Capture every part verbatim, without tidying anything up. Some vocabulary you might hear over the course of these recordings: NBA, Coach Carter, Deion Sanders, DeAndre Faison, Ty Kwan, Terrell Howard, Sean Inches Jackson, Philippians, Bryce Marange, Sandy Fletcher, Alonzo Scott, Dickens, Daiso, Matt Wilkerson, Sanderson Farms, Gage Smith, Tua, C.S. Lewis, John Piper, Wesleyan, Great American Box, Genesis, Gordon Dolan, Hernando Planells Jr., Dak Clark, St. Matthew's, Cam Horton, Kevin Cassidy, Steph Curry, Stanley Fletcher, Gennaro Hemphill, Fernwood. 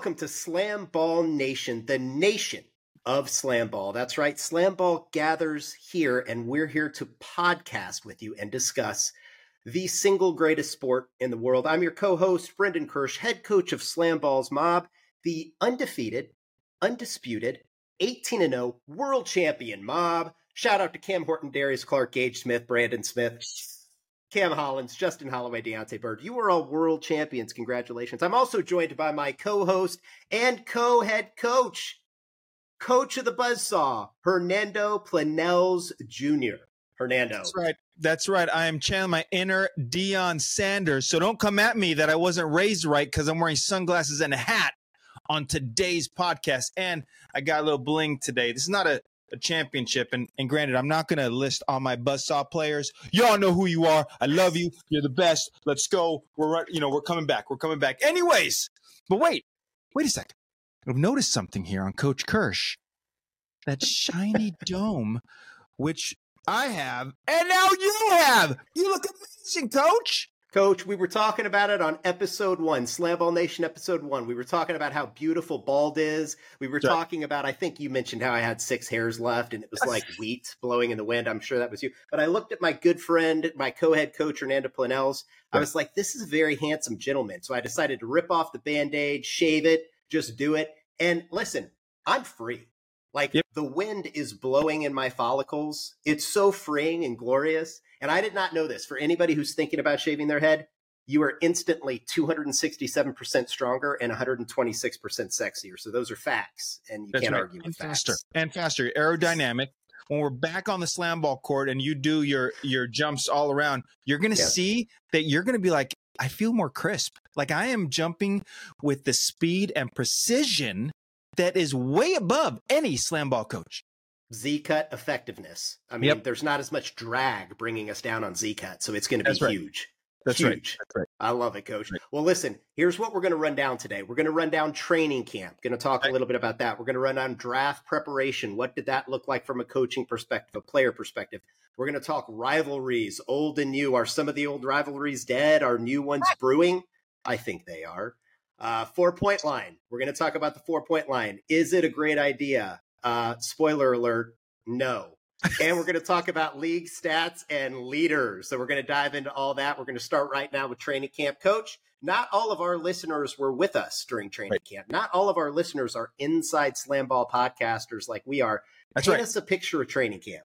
welcome to Slam Ball Nation, the nation of Slam Ball. That's right. Slam Ball gathers here, and we're here to podcast with you and discuss the single greatest sport in the world. I'm your co-host, Brendan Kirsch, head coach of Slam Ball's Mob, the undefeated, undisputed, eighteen and oh world champion Mob. Shout out to Cam Horton, Darius Clark, Gage Smith, Brandon Smith, Cam Hollins, Justin Holloway, Deontay Bird. You are all world champions. Congratulations. I'm also joined by my co-host and co-head coach, coach of the Buzzsaw, Hernando Planells Junior Hernando. That's right. That's right. I am channeling my inner Deion Sanders. So don't come at me that I wasn't raised right because I'm wearing sunglasses and a hat on today's podcast. And I got a little bling today. This is not a A championship, and, and granted, I'm not going to list all my Buzzsaw players. Y'all know who you are. I love you. You're the best. Let's go. We're you know we're coming back. We're coming back. Anyways, but wait, wait a second. I've noticed something here on Coach Kirsch. That shiny dome, which I have, and now you have. You look amazing, Coach. Coach, we were talking about it on episode one, Slam Ball Nation episode one. We were talking about how beautiful bald is. We were sure. talking about, I think you mentioned how I had six hairs left and it was like wheat blowing in the wind. I'm sure that was you. But I looked at my good friend, my co-head coach, Hernando Planells. Sure. I was like, this is a very handsome gentleman. So I decided to rip off the Band-Aid, shave it, just do it. And listen, I'm free. Like yep. The wind is blowing in my follicles. It's so freeing and glorious. And I did not know this. For anybody who's thinking about shaving their head, you are instantly two hundred sixty-seven percent stronger and one hundred twenty-six percent sexier. So those are facts, and you That's can't right. argue with facts. Faster. And faster. Aerodynamic. When we're back on the slam ball court and you do your, your jumps all around, you're going to yeah. see that you're going to be like, I feel more crisp. Like I am jumping with the speed and precision that is way above any slam ball coach. Z-cut effectiveness. I mean, yep. there's not as much drag bringing us down on Z-cut, so it's going to be right. huge. That's huge. Right. That's right. I love it, Coach. Right. Well, listen, here's what we're going to run down today. We're going to run down training camp. Going to talk right. a little bit about that. We're going to run down draft preparation. What did that look like from a coaching perspective, a player perspective? We're going to talk rivalries, old and new. Are some of the old rivalries dead? Are new ones right. brewing? I think they are. Uh, four-point line. We're going to talk about the four-point line. Is it a great idea? Uh, spoiler alert, no. And we're going to talk about league stats and leaders. So we're going to dive into all that. We're going to start right now with training camp. Coach, not all of our listeners were with us during training right. camp. Not all of our listeners are inside Slam Ball podcasters like we are. That's Paint right. us a picture of training camp.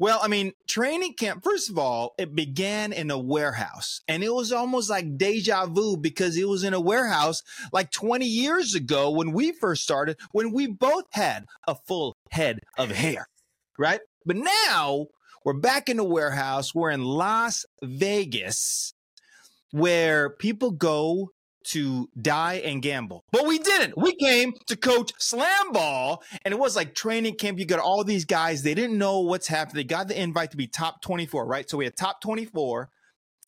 Well, I mean, training camp, first of all, it began in a warehouse, and it was almost like deja vu because it was in a warehouse like twenty years ago when we first started, when we both had a full head of hair, right? But now we're back in the warehouse. We're in Las Vegas where people go to die and gamble. But we didn't. We came to coach slam ball, and it was like training camp. You got all these guys. They didn't know what's happening. They got the invite to be top twenty-four, right? So we had top twenty-four.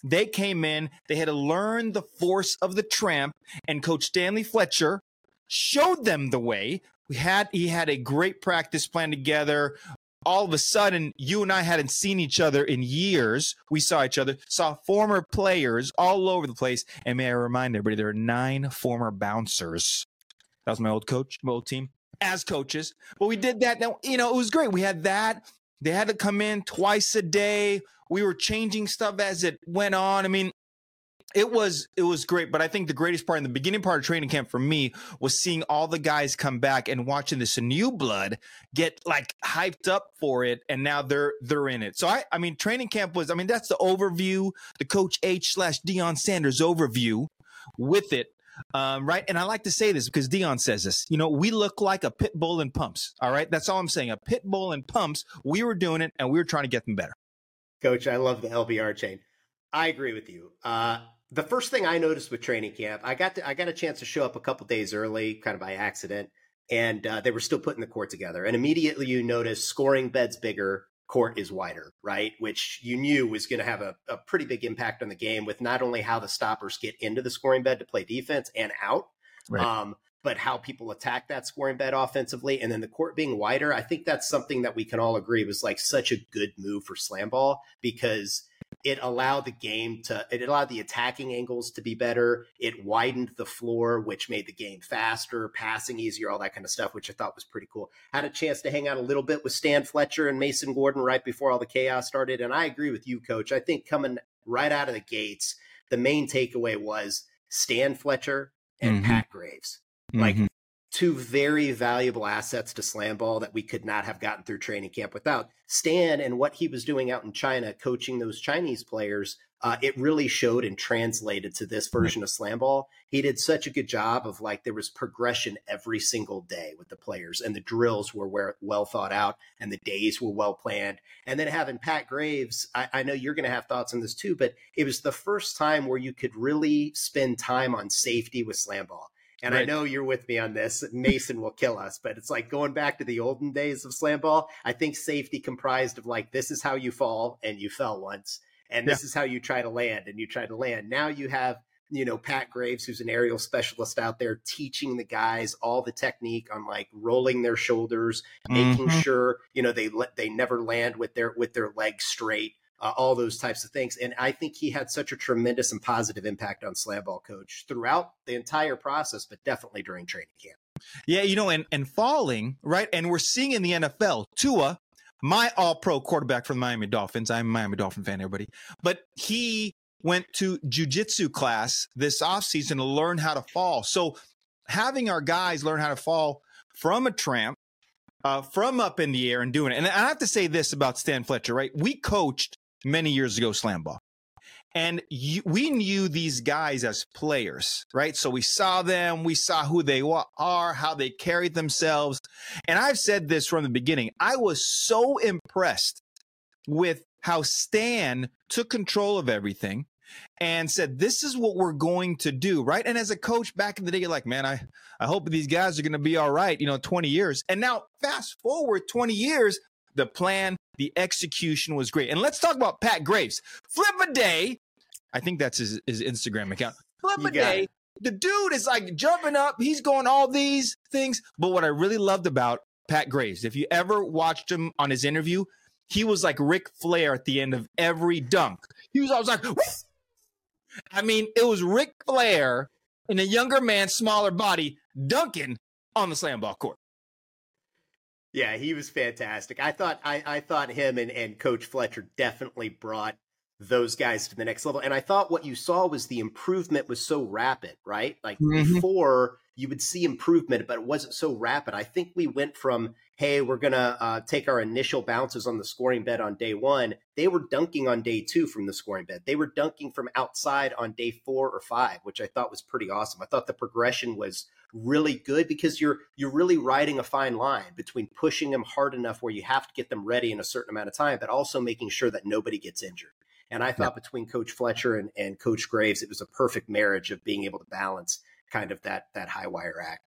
They came in. They had to learn the force of the tramp, and Coach Stanley Fletcher showed them the way. We had He had a great practice plan together. All of a sudden, you and I hadn't seen each other in years. We saw each other, saw former players all over the place. And may I remind everybody, there are nine former bouncers. That was my old coach, my old team, as coaches. But we did that. Now, you know, it was great. We had that. They had to come in twice a day. We were changing stuff as it went on. I mean, it was it was great, but I think the greatest part in the beginning part of training camp for me was seeing all the guys come back and watching this new blood get like hyped up for it, and now they're they're in it. So I I mean training camp was I mean that's the overview, the Coach H slash Deion Sanders overview with it, um, right? And I like to say this because Deion says this. You know, we look like a pit bull in pumps. All right, that's all I'm saying. A pit bull in pumps. We were doing it, and we were trying to get them better. Coach, I love the L B R chain. I agree with you. Uh, The first thing I noticed with training camp, I got to, I got a chance to show up a couple days early, kind of by accident, and uh, they were still putting the court together. And immediately you notice scoring bed's bigger, court is wider, right? Which you knew was going to have a, a pretty big impact on the game with not only how the stoppers get into the scoring bed to play defense and out, right. um, but how people attack that scoring bed offensively. And then the court being wider, I think that's something that we can all agree was like such a good move for slam ball because it allowed the game to, it allowed the attacking angles to be better. It widened the floor, which made the game faster, passing easier, all that kind of stuff, which I thought was pretty cool. Had a chance to hang out a little bit with Stan Fletcher and Mason Gordon right before all the chaos started. And I agree with you, Coach. I think coming right out of the gates, the main takeaway was Stan Fletcher and mm-hmm. Pat Graves. Mm-hmm. Like, two very valuable assets to Slam Ball that we could not have gotten through training camp without. Stan and what he was doing out in China, coaching those Chinese players, uh, it really showed and translated to this version of Slam Ball. He did such a good job of, like, there was progression every single day with the players, and the drills were well thought out and the days were well planned. And then having Pat Graves, I, I know you're going to have thoughts on this too, but it was the first time where you could really spend time on safety with Slam Ball. And right. I know you're with me on this. Mason will kill us, but it's like going back to the olden days of Slam Ball. I think safety comprised of, like, this is how you fall, and you fell once, and this yeah. is how you try to land, and you try to land. Now you have, you know, Pat Graves, who's an aerial specialist out there, teaching the guys all the technique on, like, rolling their shoulders, mm-hmm. making sure, you know, they they never land with their with their legs straight. Uh, all those types of things. And I think he had such a tremendous and positive impact on Slam Ball, Coach, throughout the entire process, but definitely during training camp. Yeah, you know, and, and falling, right? And we're seeing in the N F L, Tua, my all-pro quarterback for the Miami Dolphins. I'm a Miami Dolphin fan, everybody. But he went to jiu-jitsu class this offseason to learn how to fall. So having our guys learn how to fall from a tramp, uh, from up in the air and doing it. And I have to say this about Stan Fletcher, right? We coached many years ago, Slam Ball. And you, we knew these guys as players, right? So we saw them, we saw who they are, how they carried themselves. And I've said this from the beginning. I was so impressed with how Stan took control of everything and said, this is what we're going to do, right? And as a coach back in the day, you're like, man, I, I hope these guys are going to be all right, you know, twenty years. And now fast forward twenty years, the plan, the execution was great. And let's talk about Pat Graves. Flip a day. I think that's his, his Instagram account. Flip a day. It. The dude is like jumping up. He's going all these things. But what I really loved about Pat Graves, if you ever watched him on his interview, he was like Ric Flair at the end of every dunk. He was always like, whoosh! I mean, it was Ric Flair in a younger man, smaller body, dunking on the Slam Ball court. Yeah, he was fantastic. I thought I, I thought him and, and Coach Fletcher definitely brought those guys to the next level. And I thought what you saw was the improvement was so rapid, right? Like mm-hmm. before you would see improvement, but it wasn't so rapid. I think we went from, hey, we're going to uh, take our initial bounces on the scoring bed on day one. They were dunking on day two from the scoring bed. They were dunking from outside on day four or five, which I thought was pretty awesome. I thought the progression was really good because you're you're really riding a fine line between pushing them hard enough where you have to get them ready in a certain amount of time, but also making sure that nobody gets injured. And I thought yeah. between Coach Fletcher and, and Coach Graves, it was a perfect marriage of being able to balance kind of that that high wire act.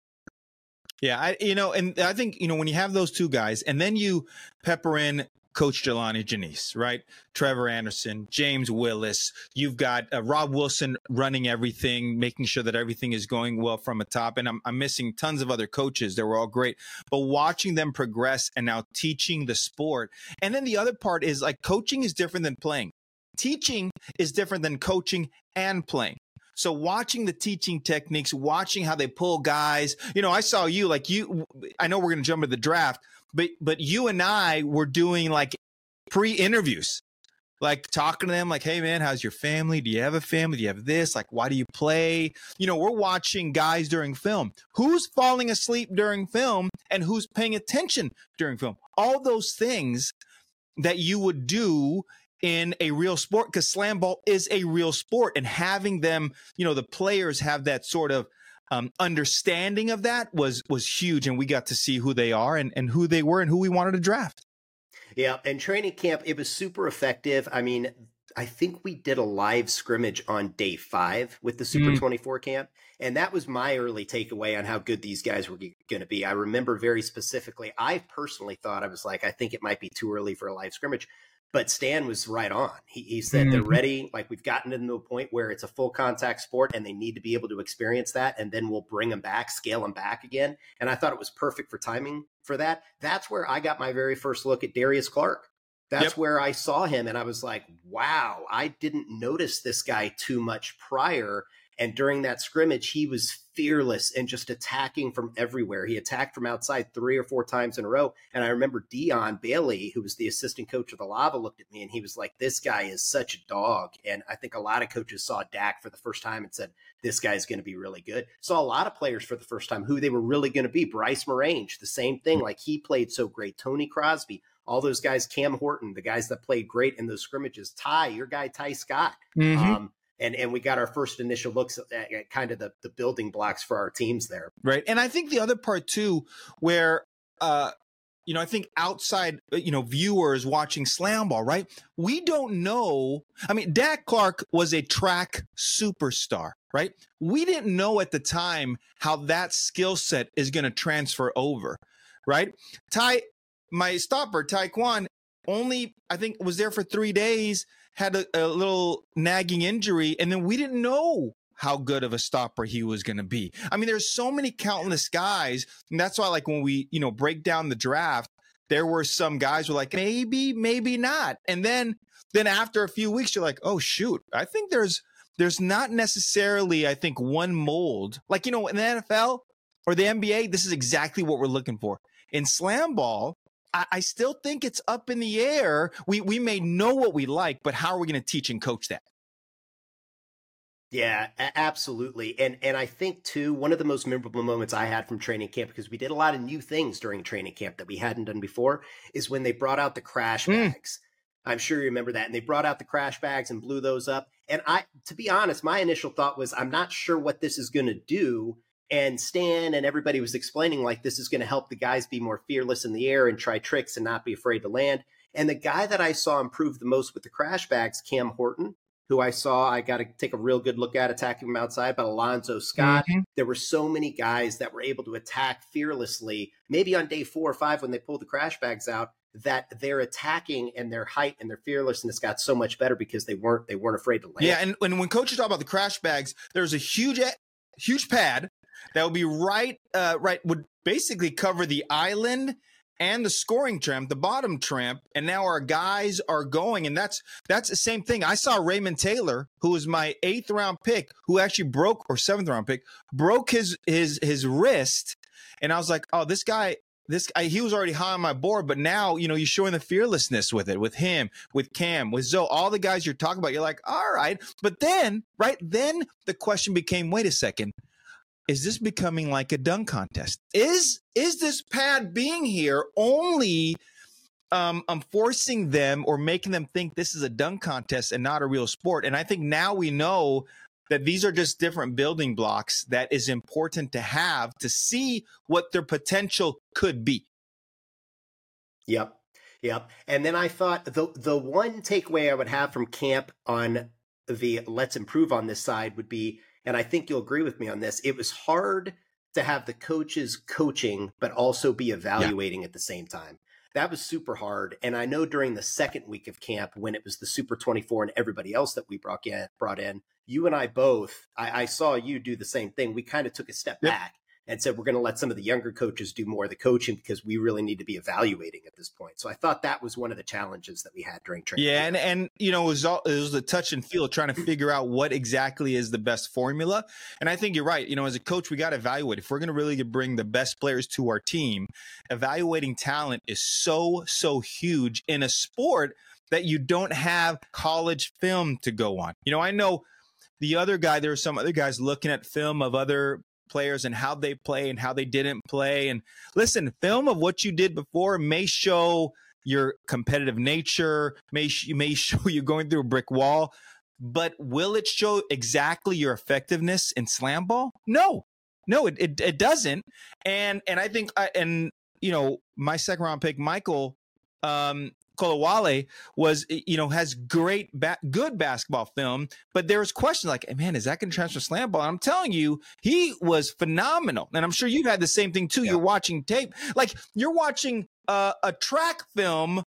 Yeah, I, you know, and I think, you know, when you have those two guys and then you pepper in Coach Jelani Janisse, right? Trevor Anderson, James Willis. You've got uh, Rob Wilson running everything, making sure that everything is going well from the top. And I'm, I'm missing tons of other coaches that were all great, but watching them progress and now teaching the sport. And then the other part is like coaching is different than playing. Teaching is different than coaching and playing. So watching the teaching techniques, watching how they pull guys, you know, I saw you like you, I know we're going to jump into the draft, but, but you and I were doing like pre-interviews, like talking to them, like, hey man, how's your family? Do you have a family? Do you have this? Like, why do you play? You know, we're watching guys during film. Who's falling asleep during film and who's paying attention during film? All those things that you would do in a real sport, because Slam Ball is a real sport, and having them, you know, the players have that sort of um, understanding of that was was huge, and we got to see who they are and, and who they were and who we wanted to draft. Yeah, and training camp, it was super effective. I mean, I think we did a live scrimmage on day five with the Super mm. twenty-four camp, and that was my early takeaway on how good these guys were g- going to be. I remember very specifically, I personally thought, I was like, I think it might be too early for a live scrimmage. But Stan was right on. He, he said mm-hmm. they're ready. Like, we've gotten them to a point where it's a full contact sport and they need to be able to experience that. And then we'll bring them back, scale them back again. And I thought it was perfect for timing for that. That's where I got my very first look at Darius Clark. That's yep. where I saw him, and I was like, wow, I didn't notice this guy too much prior. And during that scrimmage, he was fearless and just attacking from everywhere. He attacked from outside three or four times in a row. And I remember Dion Bailey, who was the assistant coach of the Lava, looked at me and he was like, this guy is such a dog. And I think a lot of coaches saw Dak for the first time and said, this guy's going to be really good. Saw a lot of players for the first time who they were really going to be. Bryce Marange, the same thing. Like, he played so great. Tony Crosby. All those guys, Cam Horton, the guys that played great in those scrimmages, Ty, your guy, Ty Scott. Mm-hmm. Um, and and we got our first initial looks at, at kind of the, the building blocks for our teams there. Right. And I think the other part, too, where, uh, you know, I think outside, you know, viewers watching Slam Ball, right? We don't know. I mean, Dak Clark was a track superstar, right? We didn't know at the time how that skill set is going to transfer over, right? Ty. My stopper, Ty Kwan, only, I think, was there for three days, had a, a little nagging injury, and then we didn't know how good of a stopper he was going to be. I mean, there's so many countless guys, and that's why, like, when we, you know, break down the draft, there were some guys who were like, maybe, maybe not. And then then after a few weeks, you're like, oh, shoot, I think there's there's not necessarily, I think, one mold. Like, you know, in the N F L or the N B A, this is exactly what we're looking for. In Slam Ball, I still think it's up in the air. We we may know what we like, but how are we going to teach and coach that? Yeah, absolutely. And and I think, too, one of the most memorable moments I had from training camp, because we did a lot of new things during training camp that we hadn't done before, is when they brought out the crash bags. Mm. I'm sure you remember that. And they brought out the crash bags and blew those up. And I, to be honest, my initial thought was, I'm not sure what this is going to do. And Stan and everybody was explaining, like, this is going to help the guys be more fearless in the air and try tricks and not be afraid to land. And the guy that I saw improve the most with the crash bags, Cam Horton, who I saw, I got to take a real good look at attacking him outside, but Alonzo Scott, mm-hmm. There were so many guys that were able to attack fearlessly, maybe on day four or five when they pulled the crash bags out, that their attacking and their height and their fearlessness got so much better because they weren't, they weren't afraid to land. Yeah. And, and when coaches talk about the crash bags, there's a huge, huge pad. That would be right, uh, right, would basically cover the island and the scoring tramp, the bottom tramp. And now our guys are going. And that's that's the same thing. I saw Raymond Taylor, who was my eighth round pick, who actually broke, or seventh round pick, broke his his his wrist. And I was like, oh, this guy, this I, he was already high on my board. But now, you know, you're showing the fearlessness with it, with him, with Cam, with Zoe, all the guys you're talking about. You're like, all right. But then, right, then the question became, wait a second. Is this becoming like a dunk contest? Is is this pad being here only um, um, forcing them or making them think this is a dunk contest and not a real sport? And I think now we know that these are just different building blocks that is important to have to see what their potential could be. Yep, yep. And then I thought the the one takeaway I would have from camp on the let's improve on this side would be, and I think you'll agree with me on this, it was hard to have the coaches coaching, but also be evaluating yeah. at the same time. That was super hard. And I know during the second week of camp, when it was the Super twenty-four and everybody else that we brought in, brought in you and I both, I, I saw you do the same thing. We kind of took a step yep. back and said, we're going to let some of the younger coaches do more of the coaching because we really need to be evaluating at this point. So I thought that was one of the challenges that we had during training. Yeah, and, and you know, it was, all, it was a touch and feel trying to figure out what exactly is the best formula. And I think you're right. You know, as a coach, we got to evaluate. If we're going to really bring the best players to our team, evaluating talent is so, so huge in a sport that you don't have college film to go on. You know, I know the other guy, there were some other guys looking at film of other players and how they play and how they didn't play. And listen, film of what you did before may show your competitive nature, may sh- may show you going through a brick wall, but will it show exactly your effectiveness in Slam Ball? No, no, it it, it doesn't. And and I think I, and you know my second round pick, Michael um, Kola Wale, was you know has great ba- good basketball film, but there was questions like, hey, man, is that going to transfer Slam Ball? And I'm telling you, he was phenomenal, and I'm sure you've had the same thing too. Yeah. You're watching tape, like you're watching uh, a track film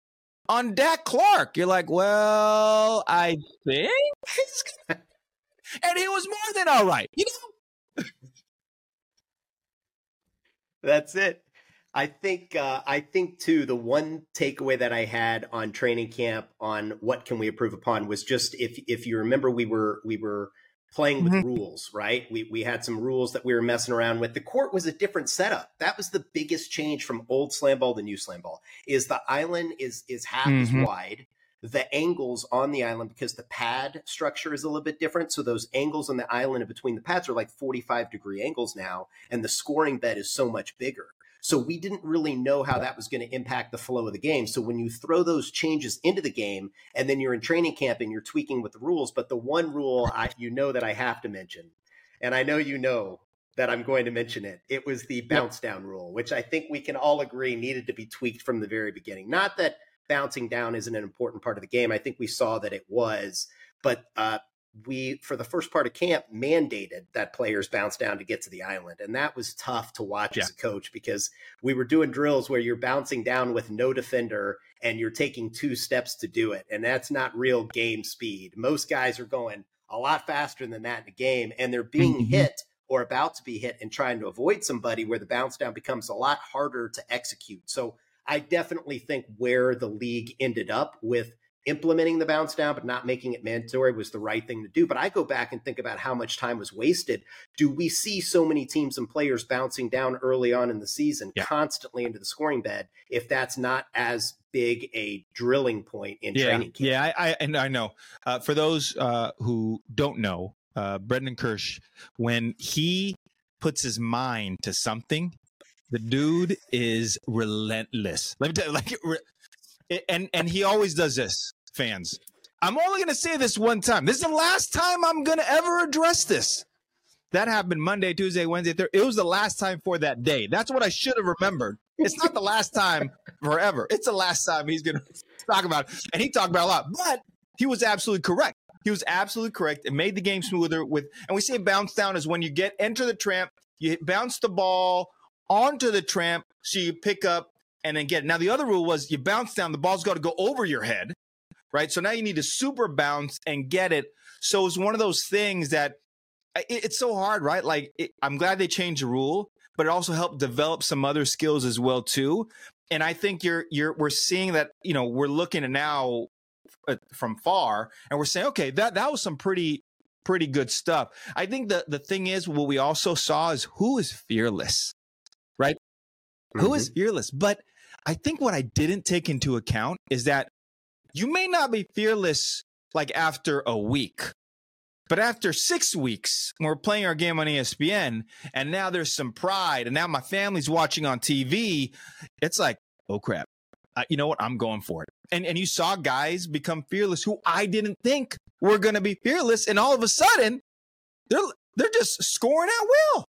on Dak Clark. You're like, well, I think, he's gonna... and he was more than all right, you know. That's it. I think, uh, I think too, the one takeaway that I had on training camp on what can we improve upon was just, if, if you remember, we were, we were playing with mm-hmm. rules, right? We, we had some rules that we were messing around with. The court was a different setup. That was the biggest change from old slam ball to new slam ball, is the island is, is half mm-hmm. as wide. The angles on the island, because the pad structure is a little bit different, so those angles on the island and between the pads are like forty-five degree angles now, and the scoring bed is so much bigger. So we didn't really know how that was going to impact the flow of the game. So when you throw those changes into the game, and then you're in training camp and you're tweaking with the rules, but the one rule I, you know that I have to mention, and I know you know that I'm going to mention it, it was the bounce down rule, which I think we can all agree needed to be tweaked from the very beginning. Not that bouncing down isn't an important part of the game. I think we saw that it was, but uh, we, for the first part of camp, mandated that players bounce down to get to the island. And that was tough to watch yeah. as a coach, because we were doing drills where you're bouncing down with no defender and you're taking two steps to do it. And that's not real game speed. Most guys are going a lot faster than that in a game, and they're being mm-hmm. hit or about to be hit and trying to avoid somebody, where the bounce down becomes a lot harder to execute. So I definitely think where the league ended up with implementing the bounce down, but not making it mandatory, was the right thing to do. But I go back and think about how much time was wasted. Do we see so many teams and players bouncing down early on in the season, yeah. constantly into the scoring bed, if that's not as big a drilling point in yeah. training camp? Yeah, I, I, and I know. Uh, for those uh, who don't know, uh, Brendan Kirsch, when he puts his mind to something, the dude is relentless. Let me tell you, like, re- and and he always does this, fans. I'm only going to say this one time. This is the last time I'm going to ever address this. That happened Monday, Tuesday, Wednesday, Thursday. It was the last time for that day. That's what I should have remembered. It's not the last time forever. It's the last time he's going to talk about it. And he talked about it a lot, but he was absolutely correct. He was absolutely correct. It made the game smoother with, and we say bounce down is when you get, enter the tramp, you bounce the ball onto the tramp, so you pick up and then get it. Now, the other rule was you bounce down, the ball's got to go over your head, right? So now you need to super bounce and get it. So it's one of those things that it, it's so hard, right? Like, it, I'm glad they changed the rule, but it also helped develop some other skills as well too. And I think you're you're we're seeing that, you know, we're looking at now from far, and we're saying, okay, that that was some pretty pretty good stuff. I think the the thing is, what we also saw is who is fearless. Right? Mm-hmm. Who is fearless? But I think what I didn't take into account is that you may not be fearless like after a week, but after six weeks, we're playing our game on E S P N, and now there's some pride, and now my family's watching on T V. It's like, oh crap, uh, you know what? I'm going for it. And and you saw guys become fearless who I didn't think were going to be fearless, and all of a sudden, they're they're just scoring at will.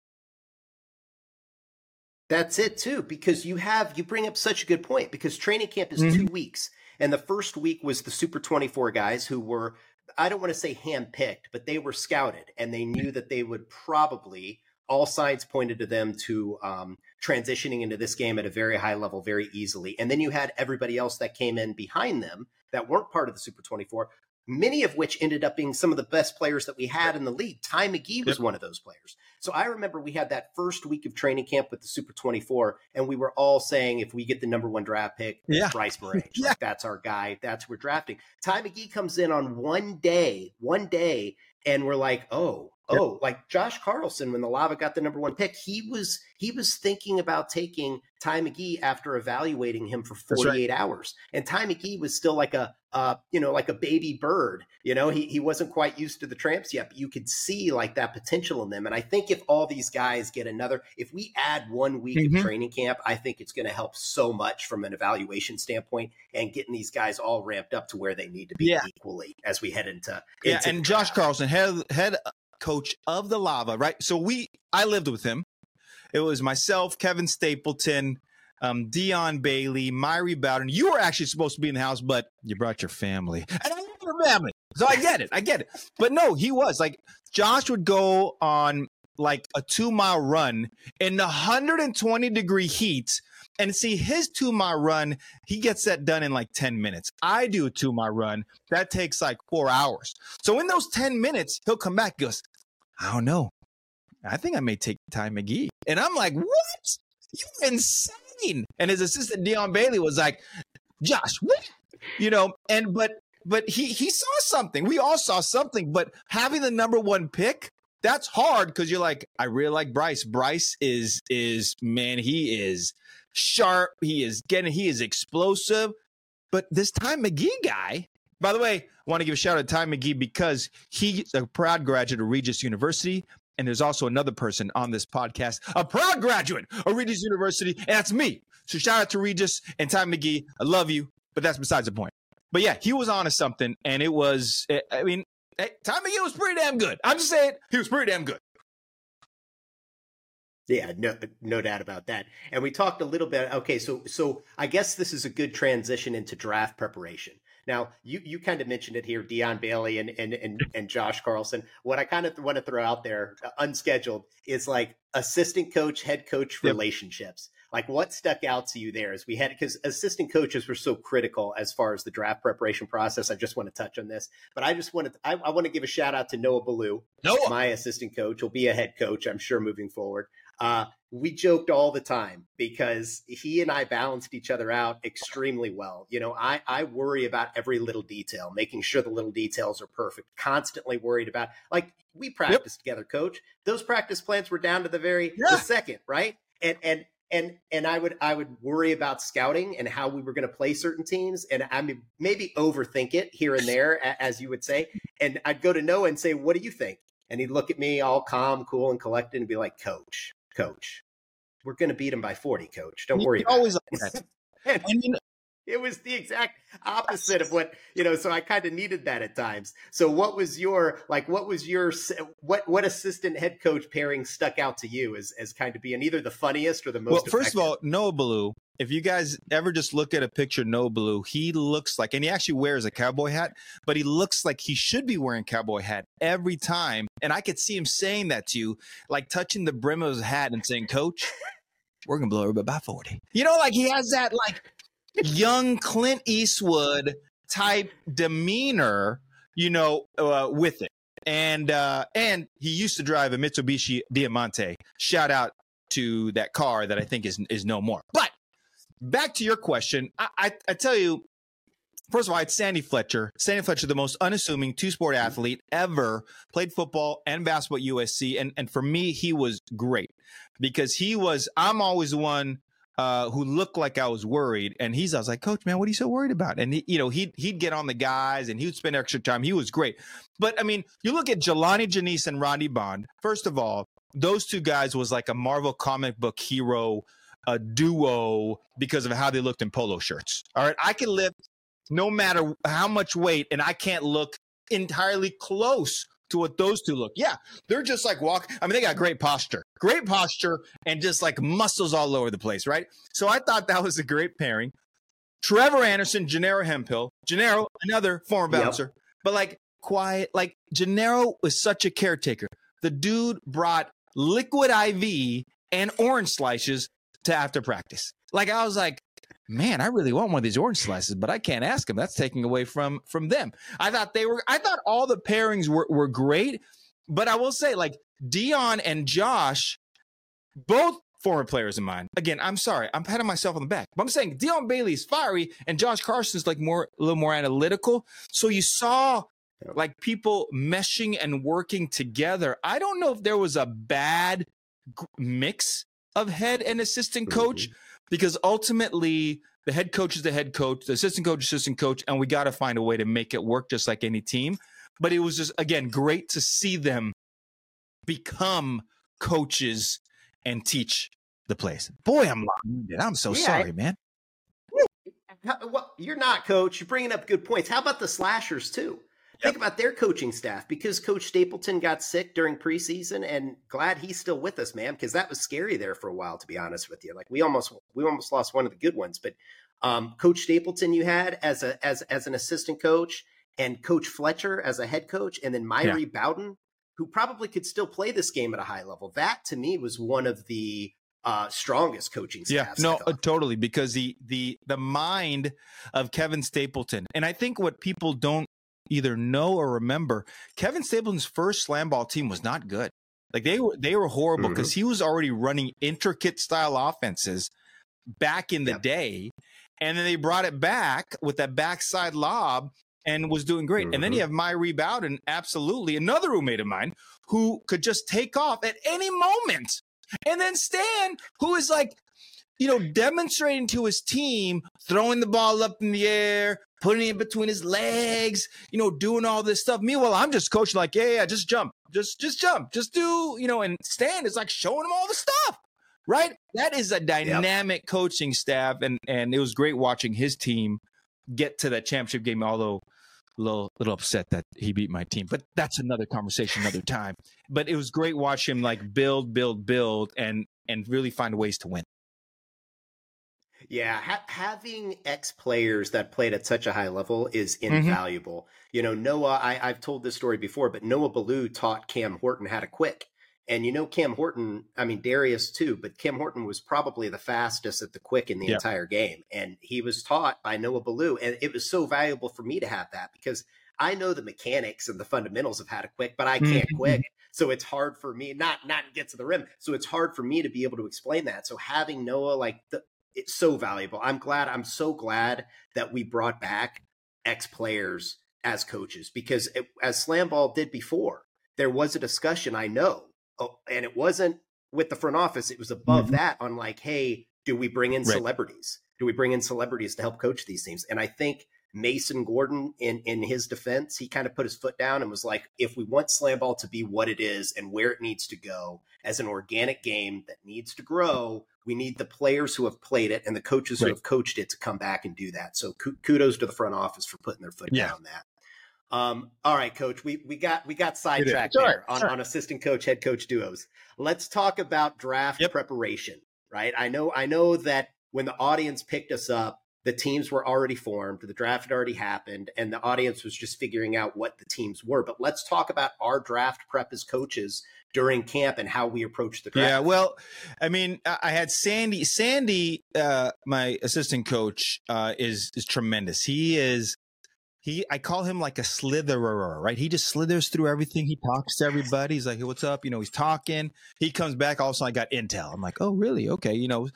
That's it too, because you have, you bring up such a good point, because training camp is mm-hmm. two weeks. And the first week was the Super twenty-four guys who were, I don't want to say handpicked, but they were scouted, and they knew that they would probably, all sides pointed to them to um, transitioning into this game at a very high level, very easily. And then you had everybody else that came in behind them that weren't part of the Super twenty-four, many of which ended up being some of the best players that we had in the league. Ty McGee was yep. one of those players. So I remember we had that first week of training camp with the Super twenty-four, and we were all saying, if we get the number one draft pick, yeah. Bryce Barrage, yeah. like, that's our guy, that's we're drafting. Ty McGee comes in on one day, one day, and we're like, oh, yep. oh, like Josh Carlson, when the Lava got the number one pick, he was he was thinking about taking Ty McGee after evaluating him for forty-eight right. hours. And Ty McGee was still like a, uh, you know, like a baby bird. You know, he, he wasn't quite used to the tramps yet, but you could see like that potential in them. And I think if all these guys get another, if we add one week mm-hmm. of training camp, I think it's going to help so much from an evaluation standpoint and getting these guys all ramped up to where they need to be yeah. equally as we head into. Yeah. Into and Josh Carlson, head, head coach of the Lava, right? So we, I lived with him. It was myself, Kevin Stapleton, um, Dion Bailey, Myrie Bowden. You were actually supposed to be in the house, but you brought your family. And I love your family. So I get it. I get it. But no, he was like, Josh would go on like a two mile run in the one hundred twenty degree heat. And see, his two mile run, he gets that done in like ten minutes. I do a two mile run. That takes like four hours. So in those ten minutes, he'll come back. He goes, I don't know. I think I may take Ty McGee. And I'm like, what? You're insane. mean? And his assistant Dion Bailey was like, Josh, what? You know, and but but he he saw something. We all saw something. But having the number one pick, that's hard because you're like, I really like Bryce. Bryce is is man, he is sharp. He is getting he is explosive. But this Ty McGee guy, by the way, I want to give a shout out to Ty McGee because he's a proud graduate of Regis University. And there's also another person on this podcast, a proud graduate of Regis University, and that's me. So shout out to Regis and Ty McGee. I love you, but that's besides the point. But yeah, he was on to something, and it was, I mean, Ty McGee was pretty damn good. I'm just saying, he was pretty damn good. Yeah, no, no doubt about that. And we talked a little bit. Okay, so so I guess this is a good transition into draft preparation. Now, you you kind of mentioned it here, Dion Bailey and and and, and Josh Carlson. What I kind of want to throw out there, uh, unscheduled, is like assistant coach, head coach relationships. Yep. Like what stuck out to you there as we had, because assistant coaches were so critical as far as the draft preparation process. I just want to touch on this, but I just want to, I, I want to give a shout out to Noah Ballou, Noah. my assistant coach, will be a head coach, I'm sure, moving forward. Uh, we joked all the time because he and I balanced each other out extremely well. You know, I, I worry about every little detail, making sure the little details are perfect, constantly worried about, like we practiced yep. together, coach. Those practice plans were down to the very yeah. the second, right? And, and, And and I would I would worry about scouting and how we were going to play certain teams, and I mean maybe overthink it here and there, as you would say. And I'd go to Noah and say, "What do you think?" And he'd look at me all calm, cool, and collected, and be like, "Coach, coach, we're going to beat him by forty, coach. Don't worry." About always it. Like that. and, I mean, it was the exact opposite of what, you know, so I kind of needed that at times. So what was your, like, what was your, what, what assistant head coach pairing stuck out to you as, as kind of being either the funniest or the most Well, effective? First of all, Noah Ballou, if you guys ever just look at a picture of Noah Ballou, he looks like, and he actually wears a cowboy hat, but he looks like he should be wearing cowboy hat every time. And I could see him saying that to you, like touching the brim of his hat and saying, coach, we're going to blow everybody by forty. You know, like he has that, like, young Clint Eastwood type demeanor, you know, uh, with it. And uh, and he used to drive a Mitsubishi Diamante. Shout out to that car that I think is is no more. But back to your question, I, I, I tell you, first of all, it's Sandy Fletcher. Sandy Fletcher, the most unassuming two-sport athlete ever, played football and basketball at U S C. And, and for me, he was great because he was, I'm always the one Uh, who looked like I was worried, and he's, I was like, coach, man, what are you so worried about? And he, you know, he'd he'd get on the guys, and he'd spend extra time. He was great, but I mean, you look at Jelani Janisse and Rodney Bond. First of all, those two guys was like a Marvel comic book hero, a duo because of how they looked in polo shirts. All right, I can lift no matter how much weight, and I can't look entirely close to what those two look. Yeah, they're just like walk. I mean, they got great posture, great posture, and just like muscles all over the place, right? So I thought that was a great pairing. Trevor Anderson, Gennaro Hemphill. Gennaro, another former bouncer, yep. but like quiet. Like Gennaro was such a caretaker. The dude brought liquid I V and orange slices to after practice. Like I was like, man, I really want one of these orange slices, but I can't ask them. That's taking away from from them. I thought they were. I thought all the pairings were were great, but I will say, like Dion and Josh, both former players of mine. Again, I'm sorry, I'm patting myself on the back, but I'm saying Dion Bailey's fiery and Josh Carson's like more a little more analytical. So you saw like people meshing and working together. I don't know if there was a bad mix of head and assistant coach. Mm-hmm. Because ultimately, the head coach is the head coach, the assistant coach is assistant coach, and we got to find a way to make it work just like any team. But it was just, again, great to see them become coaches and teach the place. Boy, I'm long-winded. I'm so yeah, sorry, I, man. How, well, you're not, coach. You're bringing up good points. How about the slashers, too? Yep. Think about their coaching staff because Coach Stapleton got sick during preseason, and glad he's still with us, man, because that was scary there for a while, to be honest with you. Like we almost we almost lost one of the good ones, but um, Coach Stapleton you had as a as as an assistant coach, and Coach Fletcher as a head coach, and then Myrie yeah. Bowden, who probably could still play this game at a high level. That to me was one of the uh, strongest coaching staffs. Yeah, no, totally, because the the the mind of Kevin Stapleton, and I think what people don't either know or remember, Kevin Stapleton's first slam ball team was not good. Like they were, they were horrible because mm-hmm. he was already running intricate style offenses back in the yep. day. And then they brought it back with that backside lob and was doing great. Mm-hmm. And then you have Myrie Bowden, absolutely, another roommate of mine, who could just take off at any moment. And then Stan, who is like, you know, demonstrating to his team, throwing the ball up in the air, putting it between his legs, you know, doing all this stuff. Meanwhile, I'm just coaching like, yeah, yeah, just jump, just, just jump, just do, you know, and Stan is like showing him all the stuff, right? That is a dynamic yep. coaching staff. And, and it was great watching his team get to that championship game, although a little, little upset that he beat my team, but that's another conversation, another time. But it was great watching him like build, build, build, and, and really find ways to win. Yeah, ha- having ex-players that played at such a high level is invaluable. Mm-hmm. You know, Noah, I, I've told this story before, but Noah Ballou taught Cam Horton how to quick. And you know, Cam Horton, I mean, Darius too, but Cam Horton was probably the fastest at the quick in the yeah. entire game. And he was taught by Noah Ballou. And it was so valuable for me to have that because I know the mechanics and the fundamentals of how to quick, but I can't mm-hmm. quick. So it's hard for me not, not get to the rim. So it's hard for me to be able to explain that. So having Noah, like the, it's so valuable. I'm glad. I'm so glad that we brought back ex-players as coaches, because it, as Slam Ball did before, there was a discussion, I know, oh, and it wasn't with the front office. It was above mm-hmm. that on like, hey, do we bring in right. celebrities? Do we bring in celebrities to help coach these teams? And I think Mason Gordon, in, in his defense, he kind of put his foot down and was like, if we want Slam Ball to be what it is and where it needs to go as an organic game that needs to grow, we need the players who have played it and the coaches right. who have coached it to come back and do that. So kudos to the front office for putting their foot yeah. down on that. Um, all right, Coach, we, we got we got sidetracked there right. on, right. on assistant coach, head coach duos. Let's talk about draft yep. preparation, right? I know I know that when the audience picked us up, the teams were already formed, the draft had already happened, and the audience was just figuring out what the teams were. But let's talk about our draft prep as coaches during camp and how we approach the draft. Yeah, well, I mean, I had Sandy. Sandy, uh, my assistant coach, uh, is is tremendous. He is, he. I call him like a slitherer, right? He just slithers through everything. He talks to everybody. He's like, hey, what's up? You know, he's talking. He comes back. All of a sudden, I got intel. I'm like, oh, really? Okay. You know,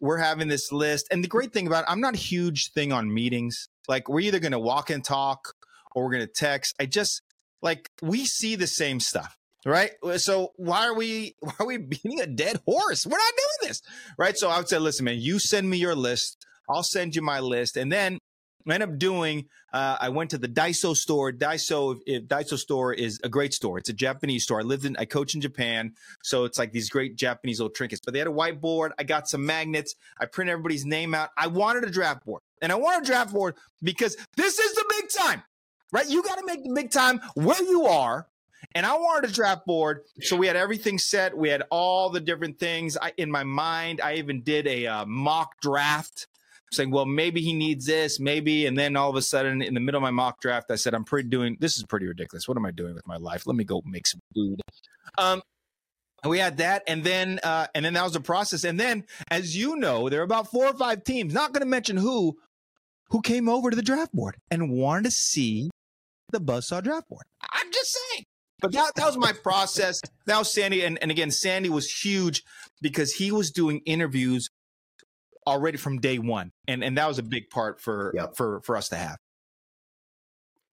we're having this list. And the great thing about it, I'm not a huge thing on meetings. Like, we're either going to walk and talk or we're going to text. I just, like, we see the same stuff. Right. So why are we why are we beating a dead horse? We're not doing this. Right. So I would say, listen, man, you send me your list. I'll send you my list. And then I end up doing uh, I went to the Daiso store. Daiso, if Daiso store is a great store. It's a Japanese store. I lived in I coach in Japan. So it's like these great Japanese little trinkets. But they had a whiteboard. I got some magnets. I printed everybody's name out. I wanted a draft board and I wanted a draft board because this is the big time. Right. You got to make the big time where you are. And I wanted a draft board, so we had everything set. We had all the different things. I, in my mind, I even did a uh, mock draft, saying, well, maybe he needs this, maybe. And then all of a sudden, in the middle of my mock draft, I said, I'm pretty doing – this is pretty ridiculous. What am I doing with my life? Let me go make some food. Um, and we had that, and then uh, and then that was the process. And then, as you know, there are about four or five teams, not going to mention who, who came over to the draft board and wanted to see the Buzzsaw draft board. I'm just saying. But that, that was my process. That was Sandy. And, and again, Sandy was huge because he was doing interviews already from day one. And and that was a big part for, yep. for, for us to have.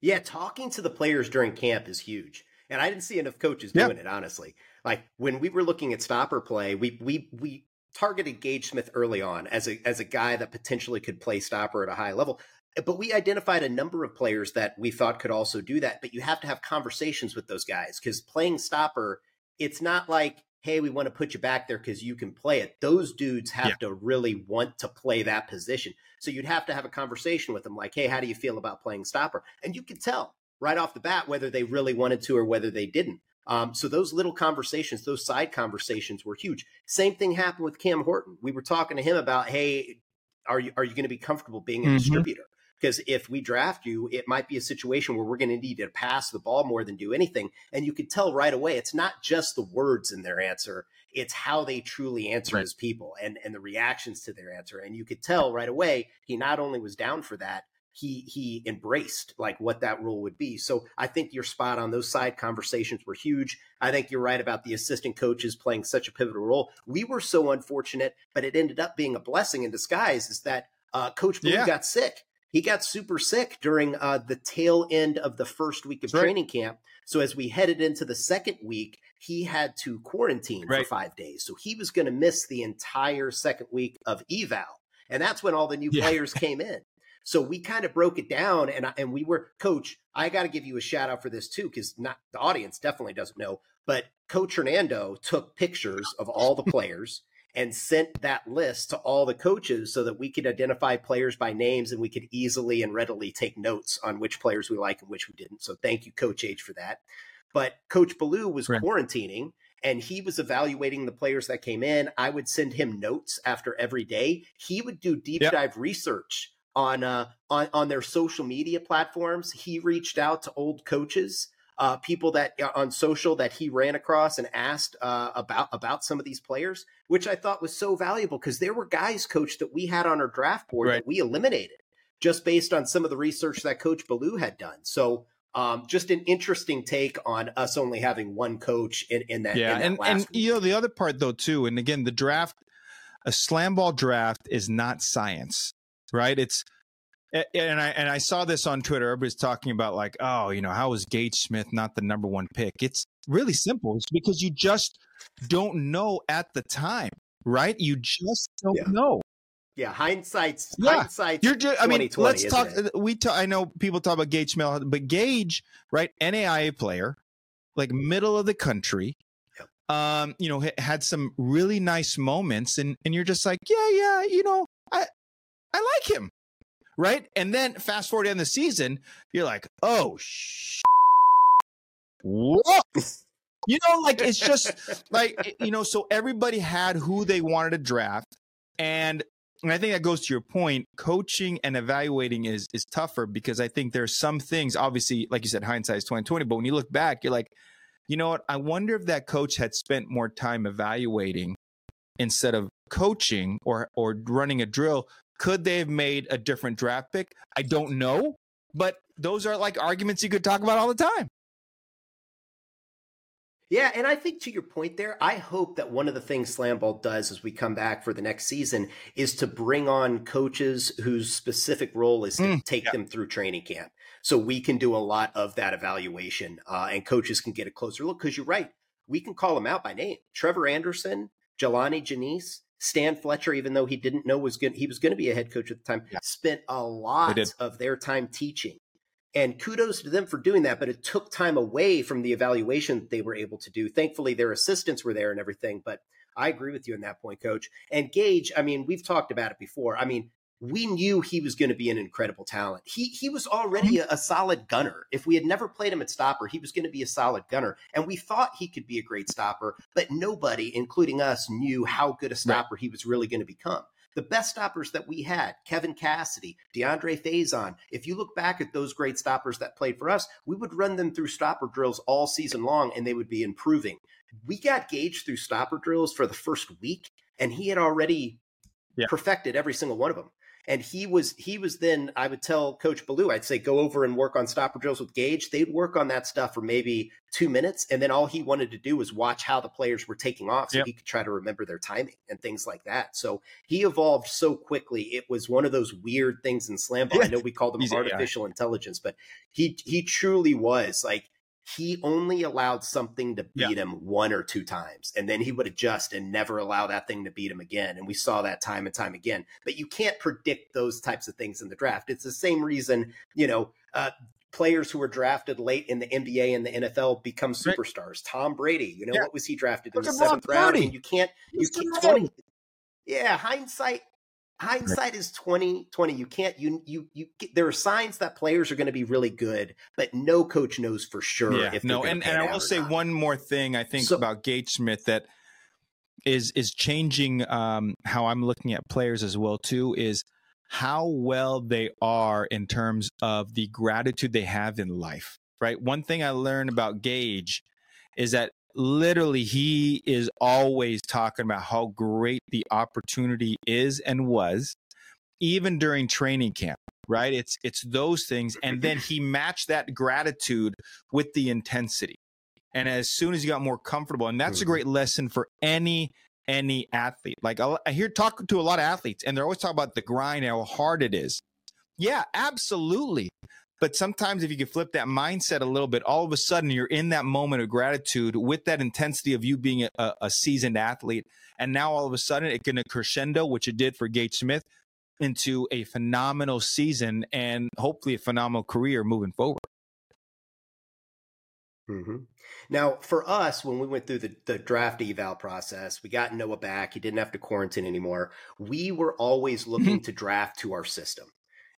Yeah, talking to the players during camp is huge. And I didn't see enough coaches yep. doing it, honestly. Like when we were looking at stopper play, we we we targeted Gage Smith early on as a as a guy that potentially could play stopper at a high level. But we identified a number of players that we thought could also do that. But you have to have conversations with those guys because playing stopper, it's not like, hey, we want to put you back there because you can play it. Those dudes have yeah. to really want to play that position. So you'd have to have a conversation with them like, hey, how do you feel about playing stopper? And you could tell right off the bat whether they really wanted to or whether they didn't. Um, so those little conversations, those side conversations were huge. Same thing happened with Cam Horton. We were talking to him about, hey, are you, are you going to be comfortable being a mm-hmm. distributor? Because if we draft you, it might be a situation where we're going to need to pass the ball more than do anything. And you could tell right away, it's not just the words in their answer. It's how they truly answer right. as people and, and the reactions to their answer. And you could tell right away, he not only was down for that, he he embraced like what that role would be. So I think you're spot on. Those side conversations were huge. I think you're right about the assistant coaches playing such a pivotal role. We were so unfortunate, but it ended up being a blessing in disguise, is that uh, Coach Blue yeah. got sick. He got super sick during uh, the tail end of the first week of That's training right. camp. So as we headed into the second week, he had to quarantine right. for five days. So he was going to miss the entire second week of eval. And that's when all the new yeah. players came in. So we kind of broke it down, and and we were, Coach, I got to give you a shout out for this too, because not the audience definitely doesn't know, but Coach Hernando took pictures of all the players and sent that list to all the coaches so that we could identify players by names and we could easily and readily take notes on which players we like and which we didn't. So thank you, Coach H, for that. But Coach Ballou was right. quarantining, and he was evaluating the players that came in. I would send him notes after every day. He would do deep yep. dive research on, uh, on on their social media platforms. He reached out to old coaches, uh, people that uh, on social that he ran across, and asked uh, about, about some of these players, which I thought was so valuable because there were guys, Coach, that we had on our draft board right. that we eliminated just based on some of the research that Coach Ballou had done. So Um, just an interesting take on us only having one coach in, in that. Yeah, in that and, last and you know, the other part though too, and again, the draft, a slam ball draft is not science, right? It's and I and I saw this on Twitter. Everybody's talking about like, oh, you know, how is Gage Smith not the number one pick? It's really simple. It's because you just don't know at the time, right? You just don't yeah. know. Yeah, hindsight's yeah. hindsight's You're just, I mean, let's talk. It? We talk, I know people talk about Gage Smith, but Gage, right? N A I A player, like middle of the country. Yep. Um, you know, had some really nice moments, and and you're just like, yeah, yeah, you know, I I like him, right? And then fast forward in the season, you're like, oh, sh- what? You know, like it's just like you know. So everybody had who they wanted to draft, and. And I think that goes to your point. Coaching and evaluating is is tougher because I think there are some things, obviously, like you said, hindsight is twenty twenty. But when you look back, you're like, you know what? I wonder if that coach had spent more time evaluating instead of coaching or or running a drill. Could they have made a different draft pick? I don't know. But those are like arguments you could talk about all the time. Yeah, and I think to your point there, I hope that one of the things Slam Ball does as we come back for the next season is to bring on coaches whose specific role is to mm, take yeah. them through training camp. So we can do a lot of that evaluation uh, and coaches can get a closer look because you're right. We can call them out by name. Trevor Anderson, Jelani Janisse, Stan Fletcher, even though he didn't know was good, he was going to be a head coach at the time, yeah. spent a lot of their time teaching. And kudos to them for doing that, but it took time away from the evaluation that they were able to do. Thankfully, their assistants were there and everything, but I agree with you on that point, Coach. And Gage, I mean, we've talked about it before. I mean, we knew he was going to be an incredible talent. He he was already a, a solid gunner. If we had never played him at stopper, he was going to be a solid gunner. And we thought he could be a great stopper, but nobody, including us, knew how good a stopper he was really going to become. The best stoppers that we had, Kevin Cassidy, DeAndre Faison, if you look back at those great stoppers that played for us, we would run them through stopper drills all season long, and they would be improving. We got Gage through stopper drills for the first week, and he had already yeah. perfected every single one of them. And he was he was then, I would tell Coach Ballou, I'd say, go over and work on stopper drills with Gage. They'd work on that stuff for maybe two minutes. And then all he wanted to do was watch how the players were taking off so yep. he could try to remember their timing and things like that. So he evolved so quickly. It was one of those weird things in slam ball. I know we call them artificial intelligence, but he he truly was like, he only allowed something to beat yeah. him one or two times, and then he would adjust and never allow that thing to beat him again. And we saw that time and time again. But you can't predict those types of things in the draft. It's the same reason, you know, uh, players who were drafted late in the N B A and the N F L become superstars. Tom Brady, you know, yeah. what was he drafted in the seventh round? And you can't, you can't, twenty, yeah, hindsight. Hindsight is twenty twenty. You can't, you, you, you, there are signs that players are going to be really good, but no coach knows for sure. Yeah, if no, and, and I will say not. One more thing I think so, about Gage Smith that is, is changing um, how I'm looking at players as well too, is how well they are in terms of the gratitude they have in life, right? One thing I learned about Gage is that literally, he is always talking about how great the opportunity is and was, even during training camp, right? It's it's those things. And then he matched that gratitude with the intensity. And as soon as he got more comfortable, and that's a great lesson for any any athlete. Like I hear talk to a lot of athletes, and they're always talking about the grind and how hard it is. Yeah, absolutely. But sometimes if you can flip that mindset a little bit, all of a sudden you're in that moment of gratitude with that intensity of you being a, a seasoned athlete. And now all of a sudden it can crescendo, which it did for Gage Smith, into a phenomenal season and hopefully a phenomenal career moving forward. Mm-hmm. Now, for us, when we went through the, the draft eval process, we got Noah back. He didn't have to quarantine anymore. We were always looking to draft to our system.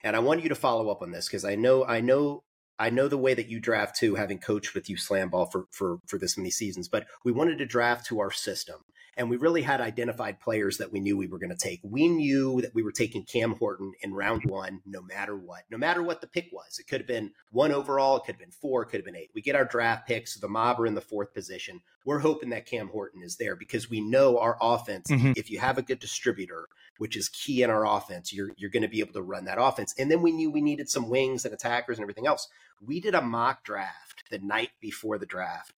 And I want you to follow up on this because I know, I know, I know the way that you draft too, having coached with you slam ball for, for, for this many seasons, but we wanted to draft to our system. And we really had identified players that we knew we were going to take. We knew that we were taking Cam Horton in round one, no matter what, no matter what the pick was. It could have been one overall. It could have been four. It could have been eight. We get our draft picks. The Mob are in the fourth position. We're hoping that Cam Horton is there because we know our offense, mm-hmm. if you have a good distributor, which is key in our offense, you're, you're going to be able to run that offense. And then we knew we needed some wings and attackers and everything else. We did a mock draft the night before the draft,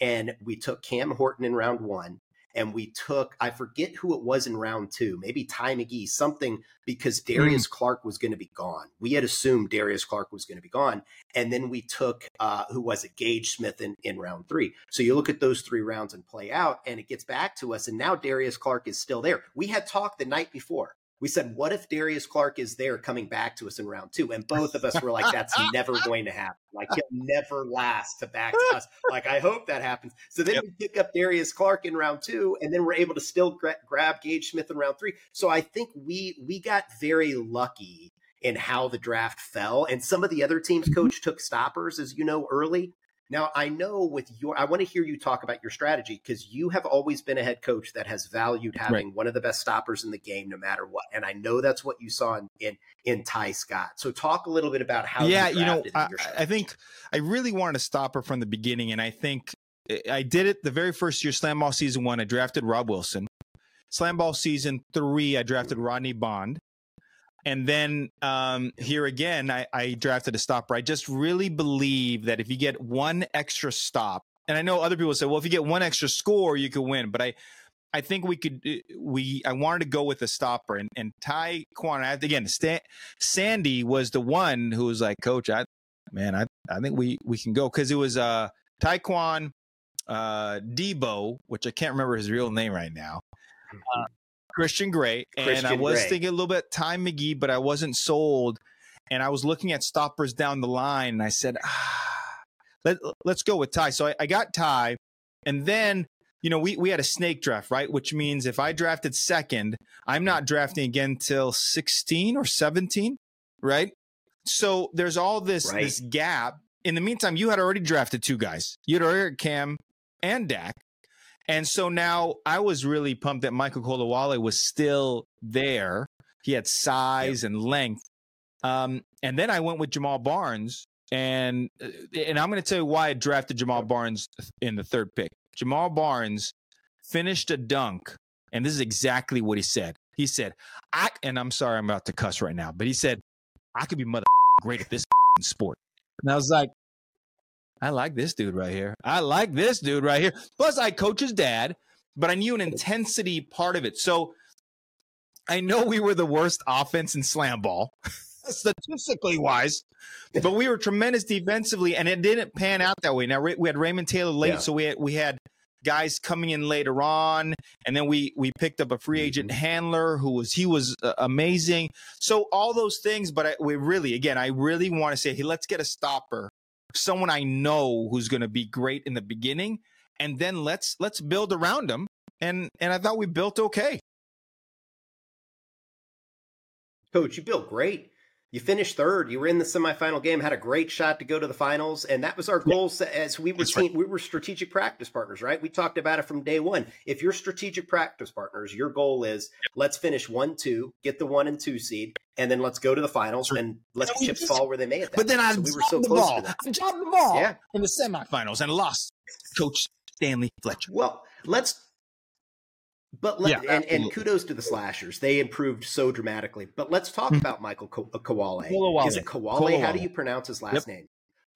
and we took Cam Horton in round one. And we took, I forget who it was in round two, maybe Ty McGee, something, because Darius mm. Clark was going to be gone. We had assumed Darius Clark was going to be gone. And then we took, uh, who was it, Gage Smith in, in round three. So you look at those three rounds and play out, and it gets back to us. And now Darius Clark is still there. We had talked the night before. We said, what if Darius Clark is there coming back to us in round two? And both of us were like, that's never going to happen. Like, he'll never last to back to us. Like, I hope that happens. So then yep. we pick up Darius Clark in round two, and then we're able to still gra- grab Gage Smith in round three. So I think we we got very lucky in how the draft fell. And some of the other teams, Coach, took stoppers, as you know, early. Now, I know with your, I want to hear you talk about your strategy because you have always been a head coach that has valued having right. one of the best stoppers in the game, no matter what. And I know that's what you saw in in, in Ty Scott. So talk a little bit about how yeah, you, you know, I, I think I really wanted a stopper from the beginning. And I think I did it the very first year, Slam Ball season one, I drafted Rob Wilson. Slam Ball season three, I drafted Rodney Bond. And then um, here again, I, I drafted a stopper. I just really believe that if you get one extra stop, and I know other people say, well, if you get one extra score, you can win. But I, I think we could, we, I wanted to go with a stopper. And, and Ty Quan, again, Stan, Sandy was the one who was like, Coach, I, man, I, I think we, we can go. Cause it was uh, Ty Quan, uh, Debo, which I can't remember his real name right now. Uh, Christian Gray, and Christian I was Gray. Thinking a little bit Ty McGee, but I wasn't sold. And I was looking at stoppers down the line, and I said, ah, let, let's go with Ty. So I, I got Ty, and then, you know, we, we had a snake draft, right? Which means if I drafted second, I'm not drafting again till sixteen or seventeen, right? So there's all this, right. this gap. In the meantime, you had already drafted two guys. You had already had Cam and Dak. And so now I was really pumped that Michael Kola Wale was still there. He had size yep. and length. Um, and then I went with Jamal Barnes. And and I'm going to tell you why I drafted Jamal Barnes in the third pick. Jamal Barnes finished a dunk. And this is exactly what he said. He said, "I," and I'm sorry, I'm about to cuss right now, but he said, "I could be mother great at this sport." And I was like, I like this dude right here. I like this dude right here. Plus, I coach his dad, but I knew an intensity part of it. So I know we were the worst offense in slam ball, statistically wise, but we were tremendous defensively, and it didn't pan out that way. Now, we had Raymond Taylor late, yeah. so we had, we had guys coming in later on, and then we we picked up a free agent mm-hmm. handler who was, he was uh, amazing. So all those things, but I, we really, again, I really want to say, hey, let's get a stopper. Someone I know who's going to be great in the beginning, and then let's let's build around them. And and I thought we built okay. Coach, you built great. You finished third. You were in the semifinal game, had a great shot to go to the finals, and that was our goal. Yeah. As we were team, right. we were strategic practice partners, right? We talked about it from day one. If you're strategic practice partners, your goal is yeah. let's finish one, two, get the one and two seed, and then let's go to the finals and let the chips just, fall where they may. At that but then I so we were so the close ball. I dropped the ball yeah. in the semifinals and lost. Coach Stanley Fletcher. Well, let's. But let, yeah, and, and kudos to the slashers. They improved so dramatically. But let's talk about Michael Ko- Kola Wale. Is it Kola? Kola Wale? How do you pronounce his last yep. name?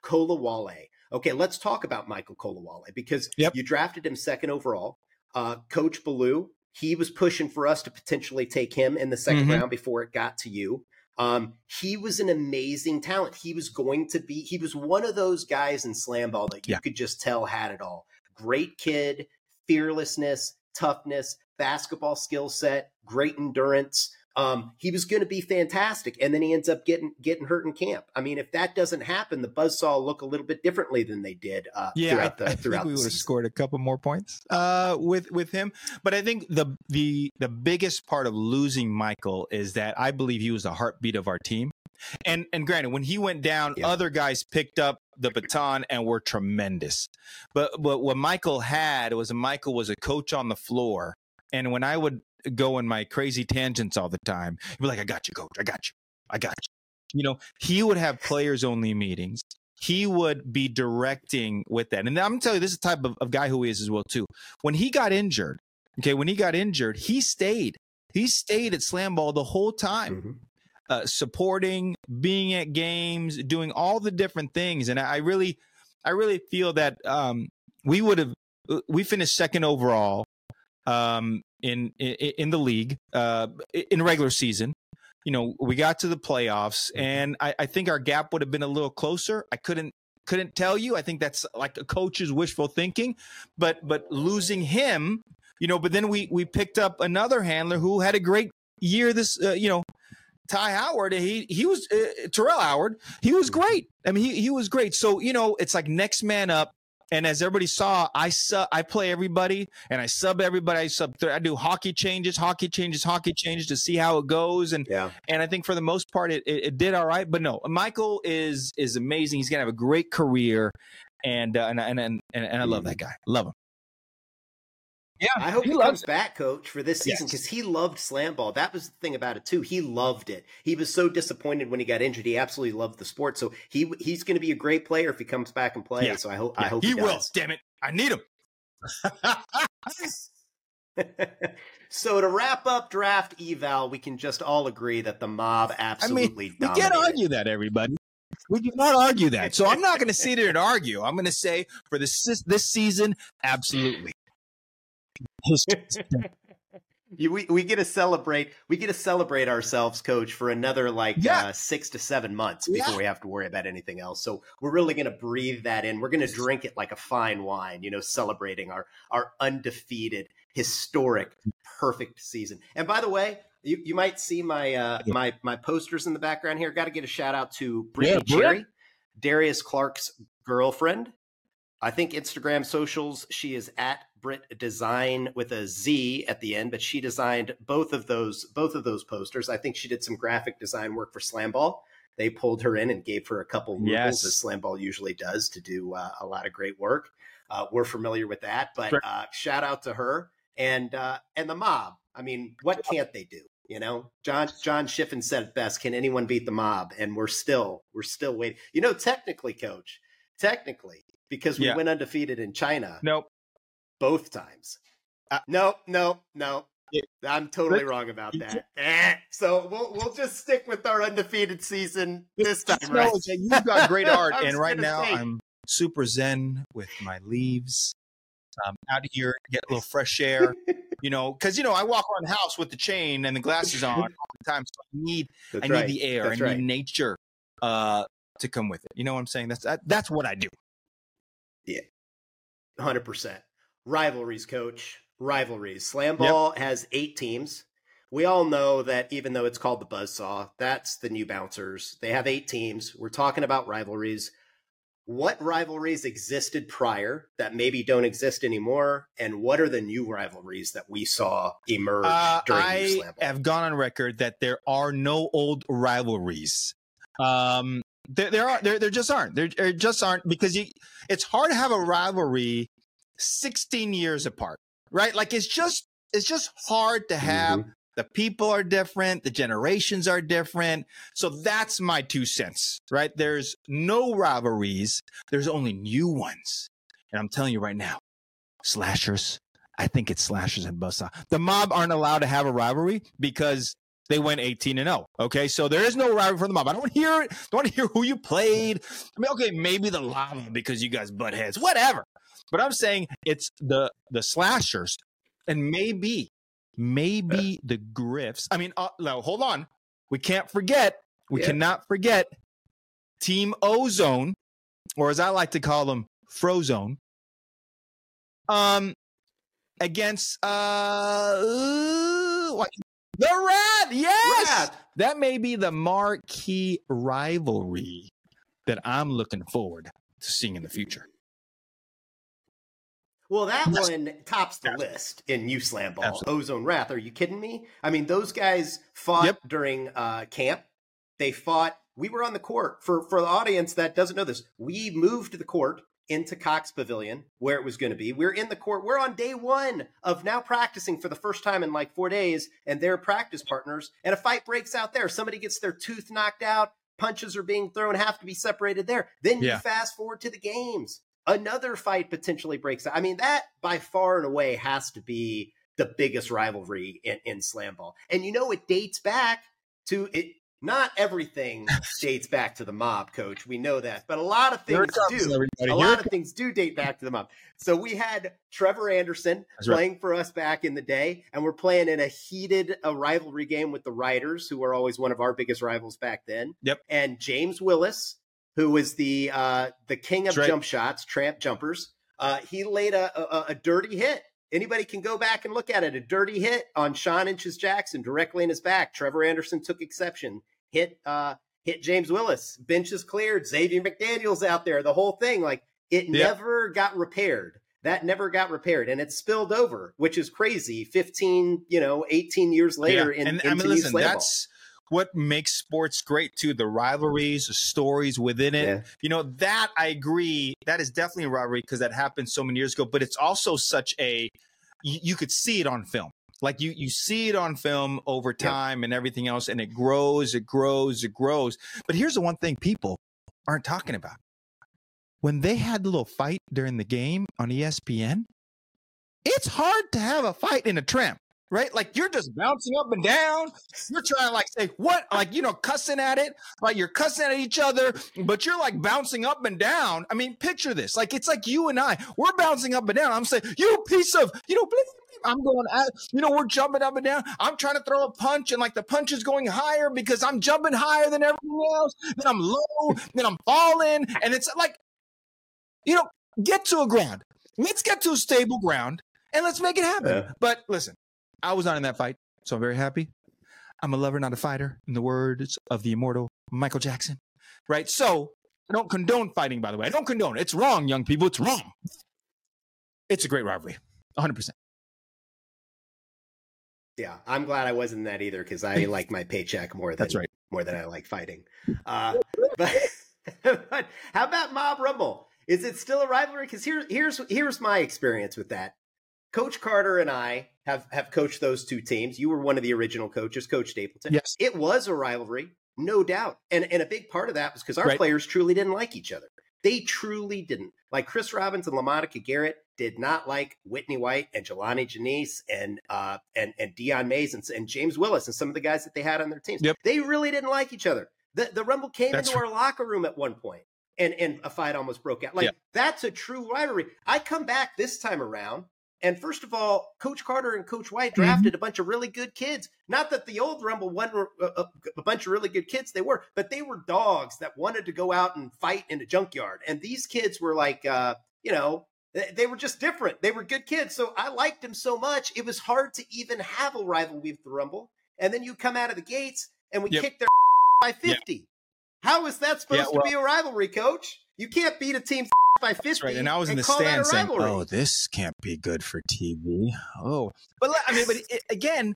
Kola Wale. Okay, let's talk about Michael Kola Wale because yep. you drafted him second overall. Uh, Coach Ballou, he was pushing for us to potentially take him in the second mm-hmm. round before it got to you. Um, he was an amazing talent. He was going to be, he was one of those guys in slam ball that you yeah. could just tell had it all. Great kid, fearlessness, toughness, basketball skill set, great endurance. Um, he was going to be fantastic. And then he ends up getting, getting hurt in camp. I mean, if that doesn't happen, the buzzsaw will look a little bit differently than they did. Uh, yeah, throughout the, I, I throughout think we would have scored a couple more points, uh, with, with him. But I think the, the, the biggest part of losing Michael is that I believe he was the heartbeat of our team. And, and granted, when he went down, yeah. other guys picked up the baton and were tremendous. But, but what Michael had was Michael was a coach on the floor. And when I would go in my crazy tangents all the time, he'd be like, I got you, coach. I got you. I got you. You know, he would have players only meetings. He would be directing with that. And I'm going to tell you, this is the type of, of guy who he is as well, too. When he got injured, okay, when he got injured, he stayed. He stayed at Slam Ball the whole time. Mm-hmm. Uh, supporting, being at games, doing all the different things. And I, I really, I really feel that um, we would have, we finished second overall um, in, in, in the league uh, in regular season. You know, we got to the playoffs and I, I think our gap would have been a little closer. I couldn't, couldn't tell you. I think that's like a coach's wishful thinking, but, but losing him, you know, but then we, we picked up another handler who had a great year this, uh, you know, Ty Howard, he he was uh, Terrell Howard. He was great. I mean, he he was great. So you know, it's like next man up. And as everybody saw, I su- I play everybody and I sub everybody. I sub. Th- I do hockey changes, hockey changes, hockey changes to see how it goes. And yeah. and I think for the most part, it, it it did all right. But no, Michael is is amazing. He's gonna have a great career, and uh, and, and and and I love that guy. Love him. Yeah, I hope he, he comes it. back, Coach, for this season because yes. he loved slam ball. That was the thing about it, too. He loved it. He was so disappointed when he got injured. He absolutely loved the sport. So he he's going to be a great player if he comes back and plays. Yeah. So I hope yeah. I hope he, he does. will. Damn it, I need him. So to wrap up draft eval, we can just all agree that the mob absolutely. I mean, we can't argue that, everybody. We cannot argue that. So I'm not going to sit here and argue. I'm going to say for this this season, absolutely. we we get to celebrate we get to celebrate ourselves, Coach, for another like yeah. uh, six to seven months before yeah. we have to worry about anything else. So we're really going to breathe that in. We're going to drink it like a fine wine, you know, celebrating our our undefeated, historic, perfect season. And by the way, you, you might see my uh, yeah. my my posters in the background here. Got to get a shout out to Brittany yeah, Cherry, Darius Clark's girlfriend. I think Instagram socials, she is at Brit Design with a Z at the end, but she designed both of those both of those posters. I think she did some graphic design work for Slam Ball. They pulled her in and gave her a couple rubles, yes. as Slam Ball usually does, to do uh, a lot of great work. Uh, we're familiar with that, but uh, shout out to her and uh, and the mob. I mean, what can't they do? You know, John John Shiffman said it best: "Can anyone beat the mob?" And we're still we're still waiting. You know, technically, Coach, technically. Because we yeah. went undefeated in China. Nope. Both times. Uh, no, no, no. Yeah. I'm totally wrong about that. eh. So we'll we'll just stick with our undefeated season this time, right? You've got great art, and right now say. I'm super zen with my leaves. I'm out here to get a little fresh air, you know, because, you know, I walk around the house with the chain and the glasses on all the time. So I need, That's I right. need the air. That's I right. need nature uh, to come with it. You know what I'm saying? That's I, That's what I do. Yeah, one hundred percent. Rivalries, Coach. Rivalries. Slam Ball yep. has eight teams. We all know that even though it's called the Buzzsaw, that's the new bouncers. They have eight teams. We're talking about rivalries. What rivalries existed prior that maybe don't exist anymore? And what are the new rivalries that we saw emerge uh, during I the Slam Ball? I have gone on record that there are no old rivalries. Um There, there are there, there just aren't there, there just aren't because you, it's hard to have a rivalry sixteen years apart, right? Like it's just it's just hard to have. Mm-hmm. The people are different, the generations are different, so that's my two cents, right? There's no rivalries, there's only new ones, and I'm telling you right now, slashers I think it's slashers and buzzsaw. The Mob aren't allowed to have a rivalry because they went eighteen and oh. Okay, so there is no rivalry for the Mob. I don't want to hear it. I don't want to hear who you played. I mean, okay, maybe the Lava because you guys butt heads, whatever. But I'm saying it's the the slashers and maybe, maybe the Griffs. I mean, uh, no, hold on. We can't forget. We yeah. cannot forget Team Ozone, or as I like to call them, Frozone. Um, against uh, what? The Rat, yes! Rat. That may be the marquee rivalry that I'm looking forward to seeing in the future. Well, that one tops the list in U Slam Ball. Absolutely. Ozone Wrath, are you kidding me? I mean, those guys fought yep. during uh, camp. They fought. We were on the court. For, for the audience that doesn't know this, we moved the court into Cox Pavilion, where it was going to be. We're in the court. We're on day one of now practicing for the first time in like four days, and they're practice partners, and a fight breaks out there. Somebody gets their tooth knocked out, punches are being thrown, have to be separated there. Then yeah. you fast forward to the games. Another fight potentially breaks out. I mean, that by far and away has to be the biggest rivalry in, in Slam Ball. And you know, it dates back to it. Not everything dates back to the Mob, Coach. We know that. But a lot of things comes, do. A Here lot of things do date back to the Mob. So we had Trevor Anderson That's playing right. for us back in the day, and we're playing in a heated a rivalry game with the Riders, who were always one of our biggest rivals back then. Yep. And James Willis, who was the uh, the king of Drake. jump shots, tramp jumpers, uh, he laid a, a, a dirty hit. Anybody can go back and look at it. A dirty hit on Sean Inches Jackson directly in his back. Trevor Anderson took exception. Hit uh, hit James Willis. Bench is cleared. Xavier McDaniel's out there. The whole thing. Like, it yeah. never got repaired. That never got repaired. And it spilled over, which is crazy. fifteen, you know, eighteen years later. Yeah. In, and I mean, listen, that's ball. What makes sports great, too. The rivalries, the stories within it. Yeah. You know, that, I agree, that is definitely a rivalry because that happened so many years ago. But it's also such a, you, you could see it on film. Like you, you see it on film over time yeah. and everything else, and it grows, it grows, it grows. But here's the one thing people aren't talking about. When they had the little fight during the game on E S P N, it's hard to have a fight in a tramp, right? Like you're just bouncing up and down. You're trying to like say what, like, you know, cussing at it, like you're cussing at each other, but you're like bouncing up and down. I mean, picture this. Like, it's like you and I, we're bouncing up and down. I'm saying, you piece of, you know, I'm going out, you know, we're jumping up and down. I'm trying to throw a punch, and like the punch is going higher because I'm jumping higher than everyone else. Then I'm low, then I'm falling. And it's like, you know, get to a ground. Let's get to a stable ground and let's make it happen. Yeah. But listen, I was not in that fight, so I'm very happy. I'm a lover, not a fighter, in the words of the immortal Michael Jackson, right? So I don't condone fighting, by the way. I don't condone it. It's wrong, young people. It's wrong. It's a great rivalry, one hundred percent. Yeah, I'm glad I wasn't in that either because I like my paycheck more than That's right. more than I like fighting. Uh, but, but how about Mob Rumble? Is it still a rivalry? Because here, here's here's my experience with that. Coach Carter and I have, have coached those two teams. You were one of the original coaches, Coach Stapleton. Yes. It was a rivalry, no doubt. And, and a big part of that was because our right. players truly didn't like each other. They truly didn't. Like Chris Robbins and LaMonica Garrett did not like Whitney White and Jelani Janisse and uh, and and Deion Mason and James Willis and some of the guys that they had on their teams. Yep. They really didn't like each other. The the Rumble came that's into right. our locker room at one point, and, and a fight almost broke out. Like, yep. that's a true rivalry. I come back this time around, and first of all, Coach Carter and Coach White drafted mm-hmm. a bunch of really good kids. Not that the old Rumble won a, a, a bunch of really good kids. They were, but they were dogs that wanted to go out and fight in a junkyard. And these kids were like, uh, you know, they, they were just different. They were good kids. So I liked them so much. It was hard to even have a rivalry with the Rumble. And then you come out of the gates and we yep. kick their by fifty. Yep. How is that supposed yeah, well, to be a rivalry, Coach? You can't beat a team by fifty, right. And I was in the stands saying, "Oh, this can't be good for T V." Oh, but I mean, but it, again,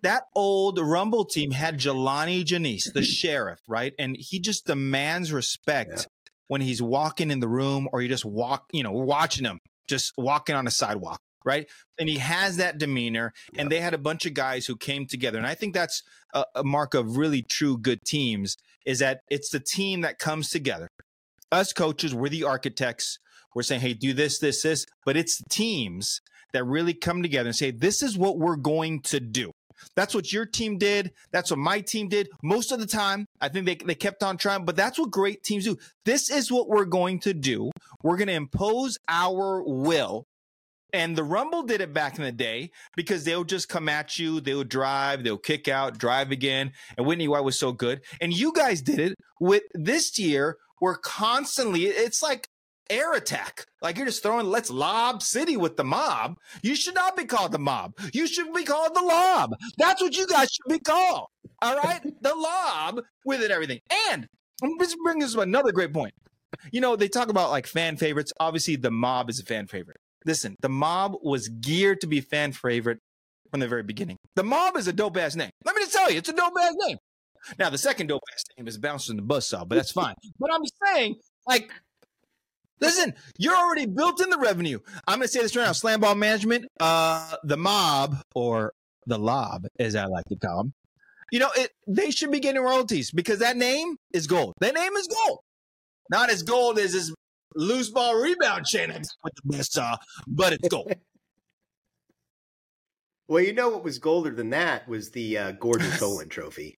that old Rumble team had Jelani Janisse, the sheriff, right? And he just demands respect yeah. when he's walking in the room, or you just walk, you know, we're watching him just walking on a sidewalk, right? And he has that demeanor. Yeah. And they had a bunch of guys who came together, and I think that's a, a mark of really true good teams is that it's the team that comes together. Us coaches, we're the architects. We're saying, hey, do this, this, this. But it's teams that really come together and say, this is what we're going to do. That's what your team did. That's what my team did. Most of the time, I think they, they kept on trying, but that's what great teams do. This is what we're going to do. We're going to impose our will. And the Rumble did it back in the day because they'll just come at you. They'll drive. They'll kick out, drive again. And Whitney White was so good. And you guys did it with this year. We're constantly, it's like air attack. Like you're just throwing, let's lob city with the mob. You should not be called the mob. You should be called the lob. That's what you guys should be called. All right. The lob with it, everything. And this brings us to another great point. You know, they talk about like fan favorites. Obviously the mob is a fan favorite. Listen, the mob was geared to be fan favorite from the very beginning. The mob is a dope-ass name. Let me just tell you, it's a dope-ass name. Now, the second dope-ass name is Bouncers in the Buzzsaw, but that's fine. But I'm saying, like, listen, you're already built in the revenue. I'm going to say this right now. Slam Ball Management, uh, the mob, or the lob, as I like to call them, you know, it, they should be getting royalties because that name is gold. That name is gold. Not as gold as this loose ball rebound channel with the best uh but it's gold. Well, you know what was golder than that was the uh Gordon Dolan trophy.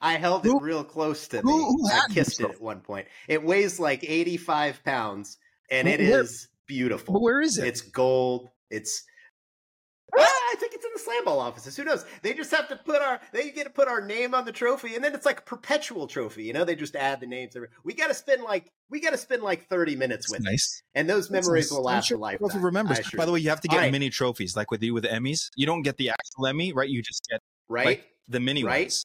I held who, it real close to who, me. Who I kissed it at one point. It weighs like eighty-five pounds and who, it where, is beautiful. But where is it? It's gold. It's well, I think it's in the Slam Ball offices. Who knows? They just have to put our, they get to put our name on the trophy, and then it's like a perpetual trophy. You know, they just add the names. We got to spend like, we got to spend like thirty minutes That's with nice. it. And those That's memories nice. will last sure a lifetime. Well, remember, sure. by the way, you have to get right. mini trophies, like with you with the Emmys. You don't get the actual Emmy, right? You just get right like, the mini right? ones.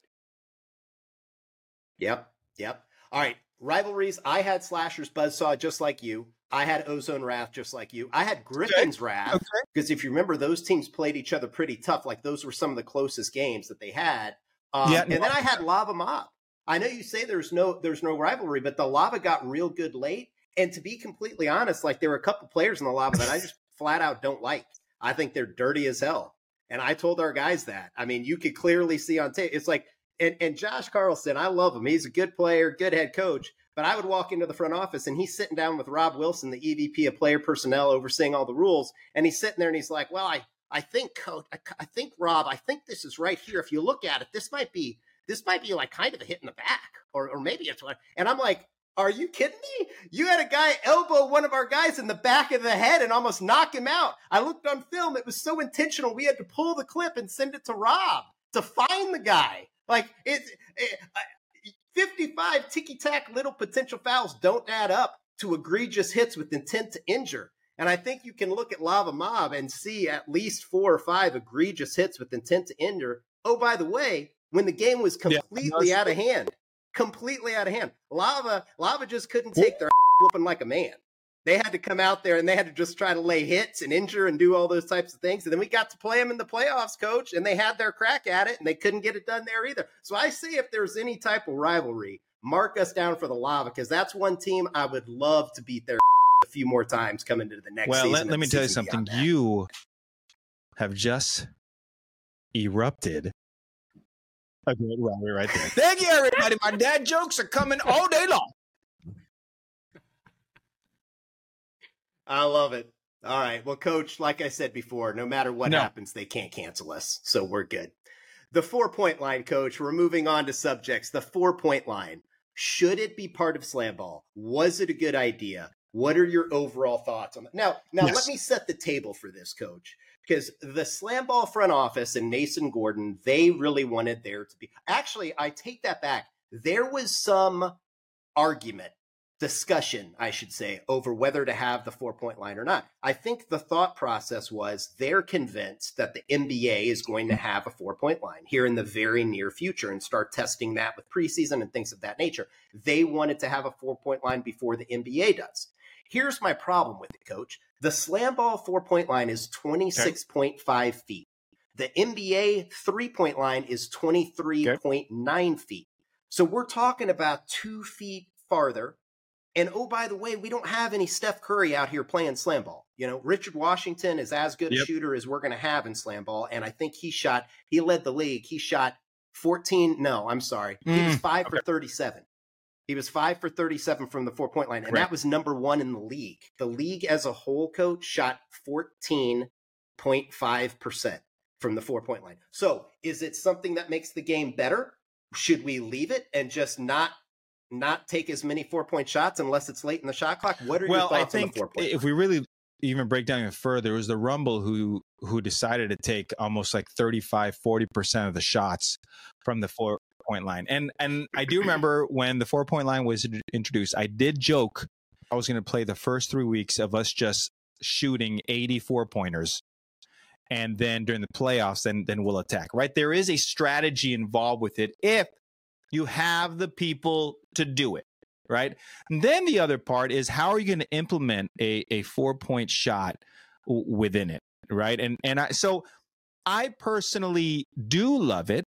Yep. Yep. All right. Rivalries. I had Slasher's Buzzsaw just like you. I had Ozone Wrath just like you. I had Griffin's okay. Wrath because okay. if you remember, those teams played each other pretty tough. Like those were some of the closest games that they had. Um, yeah, and no. then I had Lava Mob. I know you say there's no there's no rivalry, but the Lava got real good late. And to be completely honest, like there were a couple players in the Lava that I just flat out don't like. I think they're dirty as hell. And I told our guys that. I mean, you could clearly see on tape. It's like and and Josh Carlson, I love him. He's a good player, good head coach. But I would walk into the front office and he's sitting down with Rob Wilson, the E V P of player personnel, overseeing all the rules. And he's sitting there and he's like, well, I, I think, coach, I, I think, Rob, I think this is right here. If you look at it, this might be, this might be like kind of a hit in the back or, or maybe it's what. And I'm like, are you kidding me? You had a guy elbow one of our guys in the back of the head and almost knock him out. I looked on film. It was so intentional. We had to pull the clip and send it to Rob to find the guy. Like it's, it, I, fifty-five ticky-tack little potential fouls don't add up to egregious hits with intent to injure. And I think you can look at Lava Mob and see at least four or five egregious hits with intent to injure. Oh, by the way, when the game was completely yeah, out of hand, completely out of hand, Lava Lava just couldn't take their whooping like a man. They had to come out there and they had to just try to lay hits and injure and do all those types of things. And then we got to play them in the playoffs, coach, and they had their crack at it and they couldn't get it done there either. So I say if there's any type of rivalry, mark us down for the Lava because that's one team I would love to beat their a few more times coming into the next well, season. Well, let, let me tell you something. You have just erupted a great rivalry right there. Thank you, everybody. My dad jokes are coming all day long. I love it. All right. Well, coach, like I said before, no matter what no. happens, they can't cancel us. So we're good. The four point line, coach, we're moving on to subjects. The four point line. Should it be part of Slam Ball? Was it a good idea? What are your overall thoughts on that? Now, now yes. let me set the table for this, coach, because the Slam Ball front office and Mason Gordon, they really wanted there to be. Actually, I take that back. There was some argument. Discussion, I should say, over whether to have the four-point line or not. I think the thought process was they're convinced that the N B A is going to have a four-point line here in the very near future and start testing that with preseason and things of that nature. They wanted to have a four-point line before the N B A does. Here's my problem with it, coach. The Slam Ball four-point line is twenty-six point five okay. feet. The N B A three-point line is twenty-three point nine okay. feet. So we're talking about two feet farther. And oh, by the way, we don't have any Steph Curry out here playing Slam Ball. You know, Richard Washington is as good yep. a shooter as we're going to have in Slam Ball. And I think he shot, he led the league. He shot fourteen. No, I'm sorry. Mm. He was five okay. for thirty-seven. He was five for thirty-seven from the four-point line, and Correct. That was number one in the league. The league as a whole, Coach, shot fourteen point five percent from the four-point line. So is it something that makes the game better? Should we leave it and just not not take as many four-point shots unless it's late in the shot clock? What are well, your thoughts I think on the four-point if line? We really even break down even further, it was the Rumble who who decided to take almost like thirty-five, forty percent of the shots from the four point line. And and I do remember when the four point line was introduced, I did joke I was going to play the first three weeks of us just shooting eighty-four pointers. And then during the playoffs, then, then we'll attack, right? There is a strategy involved with it if you have the people to do it, right? And then the other part is, how are you going to implement a, a four point shot w- within it? Right. And, and I, so I personally do love it.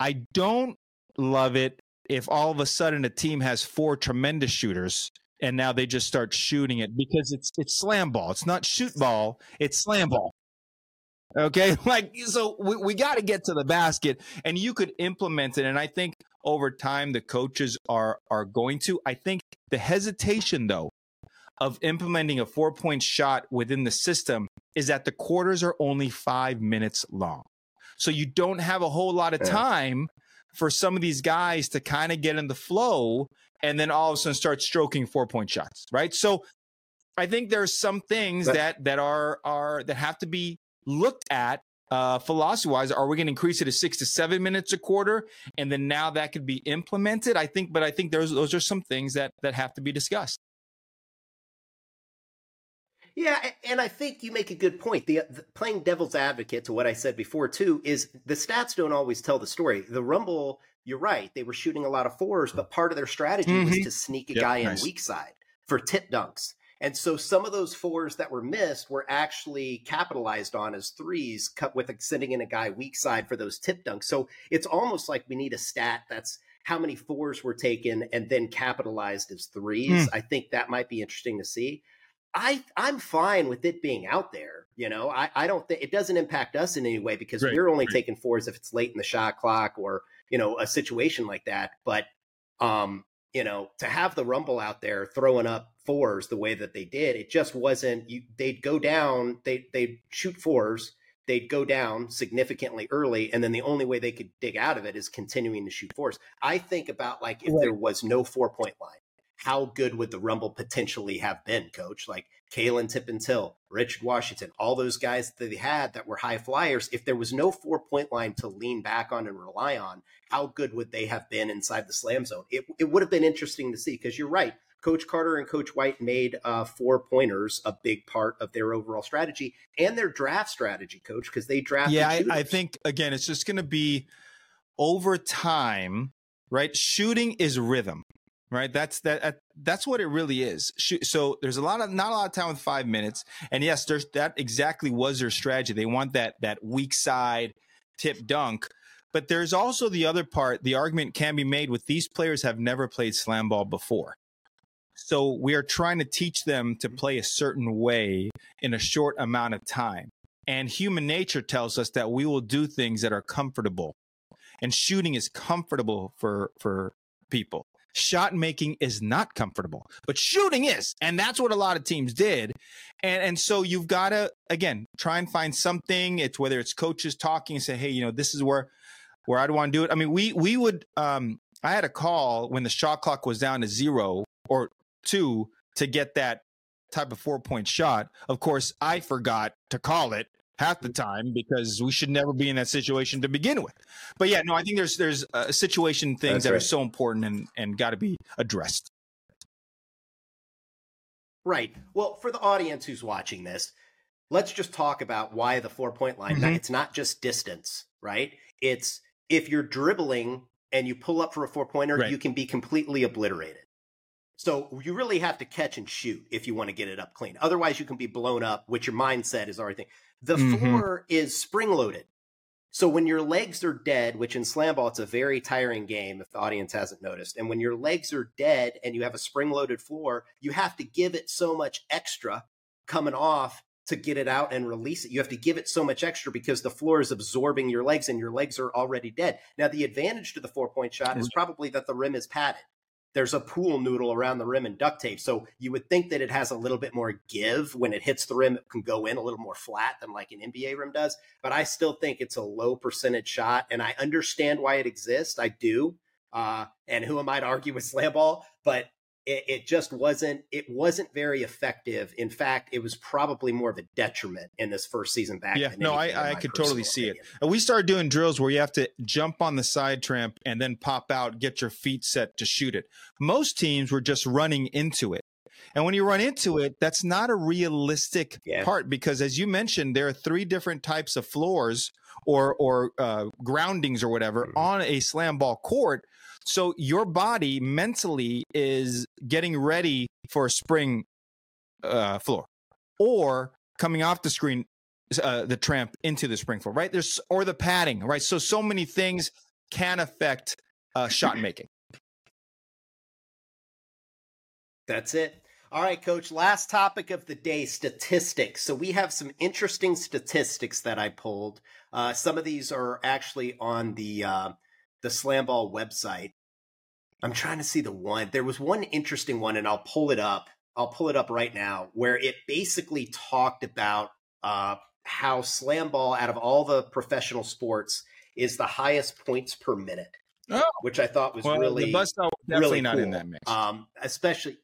I don't love it if all of a sudden a team has four tremendous shooters and now they just start shooting it, because it's, it's slam ball. It's not shoot ball. It's slam ball. Okay. Like, so we, we got to get to the basket, and you could implement it. And I think over time, the coaches are, are going to, I think the hesitation though of implementing a four point shot within the system is that the quarters are only five minutes long. So you don't have a whole lot of time for some of these guys to kind of get in the flow and then all of a sudden start stroking four point shots. Right. So I think there's some things that, that are, are, that have to be looked at uh, philosophy wise. Are we going to increase it to six to seven minutes a quarter? And then now that could be implemented, I think, but I think there's, those are some things that, that have to be discussed. Yeah, and I think you make a good point. The, the playing devil's advocate to what I said before, too, is the stats don't always tell the story. The Rumble, you're right, they were shooting a lot of fours, but part of their strategy mm-hmm. was to sneak a yep, guy nice. in weak side for tip dunks. And so some of those fours that were missed were actually capitalized on as threes, cut with sending in a guy weak side for those tip dunks. So it's almost like we need a stat that's how many fours were taken and then capitalized as threes. Mm. I think that might be interesting to see. I, I'm fine with it being out there. You know, I, I don't think it doesn't impact us in any way, because right, we're only right. taking fours if it's late in the shot clock or, you know, a situation like that. But, um, you know, to have the Rumble out there throwing up fours the way that they did, it just wasn't you. They'd go down. They, they'd shoot fours. They'd go down significantly early. And then the only way they could dig out of it is continuing to shoot fours. I think about like if right. there was no four point line, how good would the Rumble potentially have been, Coach? Like Kalen Tippin-Till, Richard Washington, all those guys that they had that were high flyers. If there was no four-point line to lean back on and rely on, how good would they have been inside the slam zone? It, it would have been interesting to see, because you're right. Coach Carter and Coach White made uh, four-pointers a big part of their overall strategy and their draft strategy, Coach, because they drafted Yeah, I, I think, again, it's just going to be over time, right? Shooting is rhythm. Right. That's that. That's what it really is. So there's a lot of not a lot of time with five minutes. And yes, there's that exactly was their strategy. They want that that weak side tip dunk. But there's also the other part. The argument can be made with these players have never played slam ball before. So we are trying to teach them to play a certain way in a short amount of time. And human nature tells us that we will do things that are comfortable, and shooting is comfortable for for people. Shot making is not comfortable, but shooting is. And that's what a lot of teams did. And and so you've got to, again, try and find something. It's whether it's coaches talking and say, hey, you know, this is where where I'd want to do it. I mean, we we would um I had a call when the shot clock was down to zero or two to get that type of four point shot. Of course, I forgot to call it half the time, because we should never be in that situation to begin with. But yeah, no, I think there's there's uh, situation things That's that right. are so important and, and got to be addressed. Right. Well, for the audience who's watching this, let's just talk about why the four-point line. Mm-hmm. Now, it's not just distance, right? It's if you're dribbling and you pull up for a four-pointer, right. you can be completely obliterated. So you really have to catch and shoot if you want to get it up clean. Otherwise, you can be blown up, which your mindset is everything. The mm-hmm. floor is spring-loaded. So when your legs are dead, which in slam ball, it's a very tiring game if the audience hasn't noticed. And when your legs are dead and you have a spring-loaded floor, you have to give it so much extra coming off to get it out and release it. You have to give it so much extra because the floor is absorbing your legs and your legs are already dead. Now, the advantage to the four-point shot is probably that the rim is padded. there's a pool noodle around the rim and duct tape. So you would think that it has a little bit more give when it hits the rim. It can go in a little more flat than like an N B A rim does. But I still think it's a low percentage shot. And I understand why it exists. I do. Uh, and who am I to argue with slam ball? But it, it just wasn't, it wasn't very effective. In fact, it was probably more of a detriment in this first season back. Yeah, than no, I, I could totally see opinion. It. And we started doing drills where you have to jump on the side tramp and then pop out, get your feet set to shoot it. Most teams were just running into it. And when you run into it, that's not a realistic yeah. part, because as you mentioned, there are three different types of floors or, or uh, groundings or whatever mm-hmm. on a slam ball court. So your body mentally is getting ready for a spring uh, floor, or coming off the screen, uh, the tramp into the spring floor, right? There's or the padding, right? So so many things can affect uh, shot making. That's it. All right, Coach. Last topic of the day: statistics. So we have some interesting statistics that I pulled. Uh, some of these are actually on the. Uh, the Slam Ball website. I'm trying to see the one. There was one interesting one, and I'll pull it up. I'll pull it up right now, where it basically talked about uh, how Slam Ball, out of all the professional sports, is the highest points per minute, oh. which I thought was well, really, the bus was definitely really not cool. in that mix. Um, especially,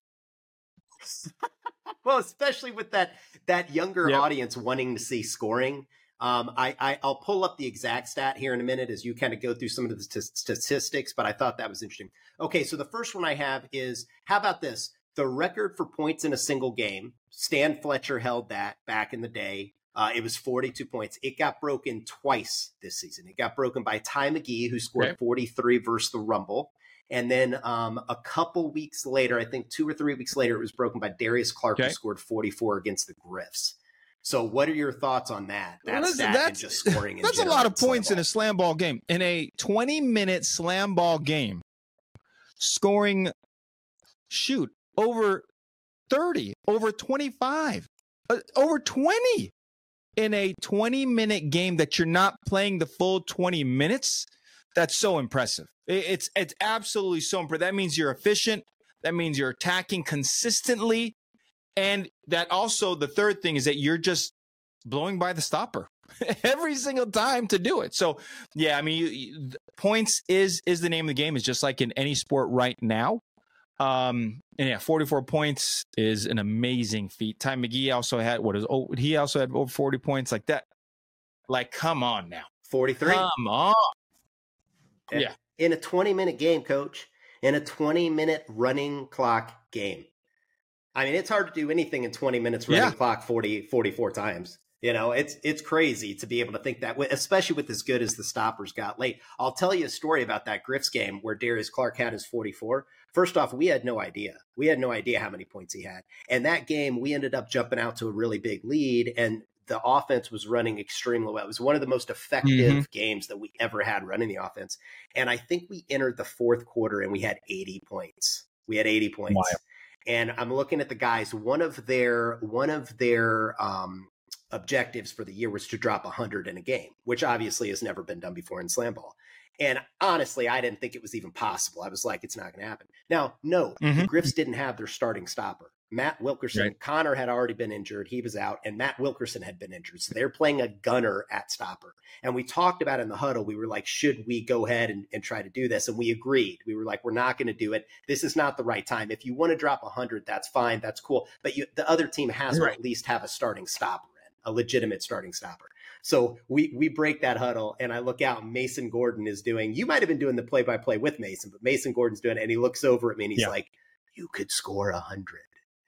well, especially with that that younger yep. audience wanting to see scoring. Um, I, I, I'll pull up the exact stat here in a minute as you kind of go through some of the t- statistics, but I thought that was interesting. Okay, so the first one I have is, how about this? The record for points in a single game, Stan Fletcher held that back in the day. Uh, it was forty-two points. It got broken twice this season. It got broken by Ty McGee, who scored okay. forty-three versus the Rumble. And then um, a couple weeks later, I think two or three weeks later, it was broken by Darius Clark, okay. who scored forty-four against the Griffs. So what are your thoughts on that? That's, well, that's, that's, just scoring that's a lot of points in a slam ball game. In a twenty-minute slam ball game, scoring, shoot, over thirty, over twenty-five, uh, over twenty. In a twenty-minute game that you're not playing the full twenty minutes, that's so impressive. It, it's, it's absolutely so impressive. That means you're efficient. That means you're attacking consistently. And that also, the third thing is that you're just blowing by the stopper every single time to do it. So, yeah, I mean, you, you, points is is the name of the game. It's just like in any sport right now. Um, and yeah, forty-four points is an amazing feat. Ty McGee also had what is oh, he also had over forty points like that. Like, come on now, forty-three. Come on, in, yeah. In a twenty-minute game, Coach, in a twenty-minute running clock game. I mean, it's hard to do anything in twenty minutes running yeah. clock forty, forty-four times. You know, it's it's crazy to be able to think that, especially with as good as the stoppers got late. I'll tell you a story about that Griffs game where Darius Clark had his forty-four. First off, we had no idea. We had no idea how many points he had. And that game, we ended up jumping out to a really big lead, and the offense was running extremely well. It was one of the most effective mm-hmm. games that we ever had running the offense. And I think we entered the fourth quarter, and we had eighty points. We had eighty points. Wow. And I'm looking at the guys. One of their one of their um, objectives for the year was to drop one hundred in a game, which obviously has never been done before in slam ball. And honestly, I didn't think it was even possible. I was like, it's not going to happen. Now, no, mm-hmm. the Griffs didn't have their starting stopper. Matt Wilkerson, right. Connor had already been injured. He was out, and Matt Wilkerson had been injured. So they're playing a gunner at stopper. And we talked about it in the huddle. We were like, should we go ahead and, and try to do this? And we agreed. We were like, we're not going to do it. This is not the right time. If you want to drop one hundred, that's fine. That's cool. But you, the other team has right. to at least have a starting stopper in, a legitimate starting stopper. So we we break that huddle, and I look out, and Mason Gordon is doing, you might have been doing the play-by-play with Mason, but Mason Gordon's doing it, and he looks over at me, and he's yeah. like, you could score one hundred.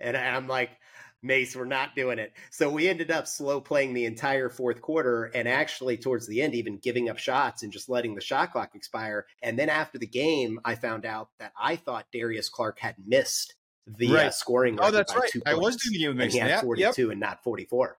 And I'm like, Mace, we're not doing it. So we ended up slow playing the entire fourth quarter, and actually towards the end, even giving up shots and just letting the shot clock expire. And then after the game, I found out that I thought Darius Clark had missed the right. uh, scoring. Oh, that's right. I was doing the game with Mace. He had yeah, forty-two yep. and not forty-four.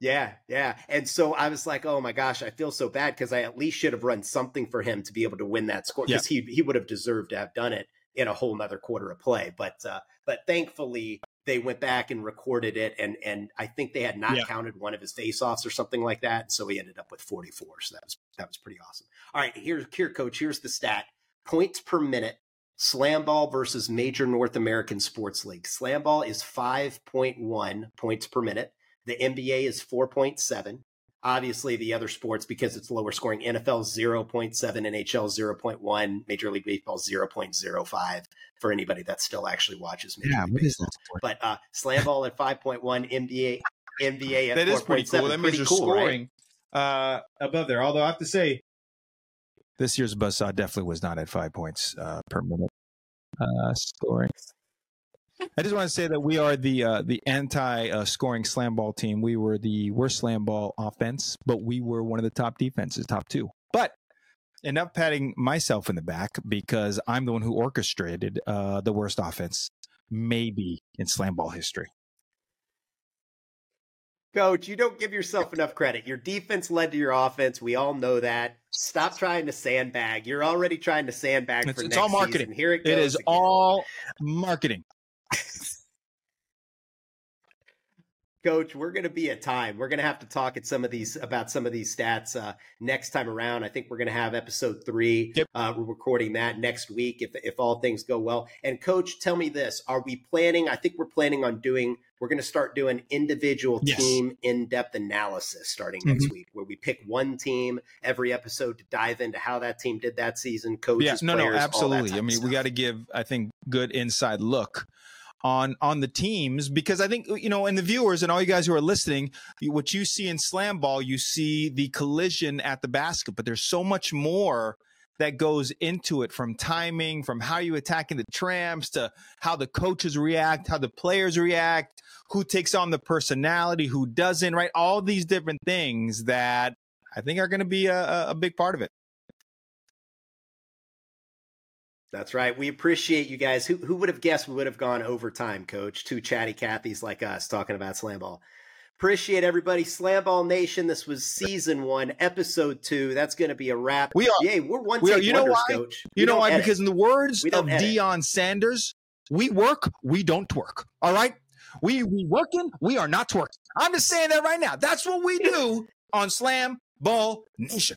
Yeah, yeah. And so I was like, oh my gosh, I feel so bad because I at least should have run something for him to be able to win that score, because yep. he, he would have deserved to have done it in a whole nother quarter of play. But uh, but thankfully, they went back and recorded it. And and I think they had not yeah. counted one of his faceoffs or something like that. So he ended up with forty-four. So that was that was pretty awesome. All right, here, here Coach, here's the stat. Points per minute Slam Ball versus major North American sports league. Slam Ball is five point one points per minute. The N B A is four point seven. Obviously, the other sports, because it's lower scoring, N F L zero point seven, N H L zero point one, Major League Baseball zero point zero five for anybody that still actually watches Major yeah, League Baseball. But uh, Slam Ball at five point one, N B A, N B A at that four point seven. That is pretty cool. That means you're cool, scoring right? uh, above there. Although I have to say, this year's buzzsaw definitely was not at five points uh, per minute uh, scoring. I just want to say that we are the uh, the anti-scoring uh, slam ball team. We were the worst slam ball offense, but we were one of the top defenses, top two. But enough patting myself in the back, because I'm the one who orchestrated uh, the worst offense maybe in slam ball history. Coach, you don't give yourself enough credit. Your defense led to your offense. We all know that. Stop trying to sandbag. You're already trying to sandbag it's, for it's next all marketing. Season. Here it goes. It is again. all marketing. Coach, we're going to be at time. We're going to have to talk at some of these about some of these stats uh, next time around. I think we're going to have episode three. Yep. Uh, we're recording that next week if if all things go well. And Coach, tell me this: are we planning? I think we're planning on doing. We're going to start doing individual yes. team in-depth analysis starting mm-hmm. next week, where we pick one team every episode to dive into how that team did that season, coaches, yeah, no, players, no, absolutely. I mean, we got to give, I think, good inside look on on the teams, because I think, you know, and the viewers and all you guys who are listening, what you see in slam ball, you see the collision at the basket, but there's so much more that goes into it, from timing, from how you attacking the tramps, to how the coaches react, how the players react, who takes on the personality, who doesn't, right? All these different things that I think are going to be a, a big part of it. That's right. We appreciate you guys. Who who would have guessed we would have gone overtime, Coach? Two chatty Cathys like us talking about slam ball. Appreciate everybody. Slam Ball Nation. This was season one, episode two. That's going to be a wrap. We are. Yay, we're one we take wonders, Coach. You know why? Edit. Because in the words of edit. Deion Sanders, we work, we don't twerk. All right? We we working, we are not twerking. I'm just saying that right now. That's what we do on Slam Ball Nation.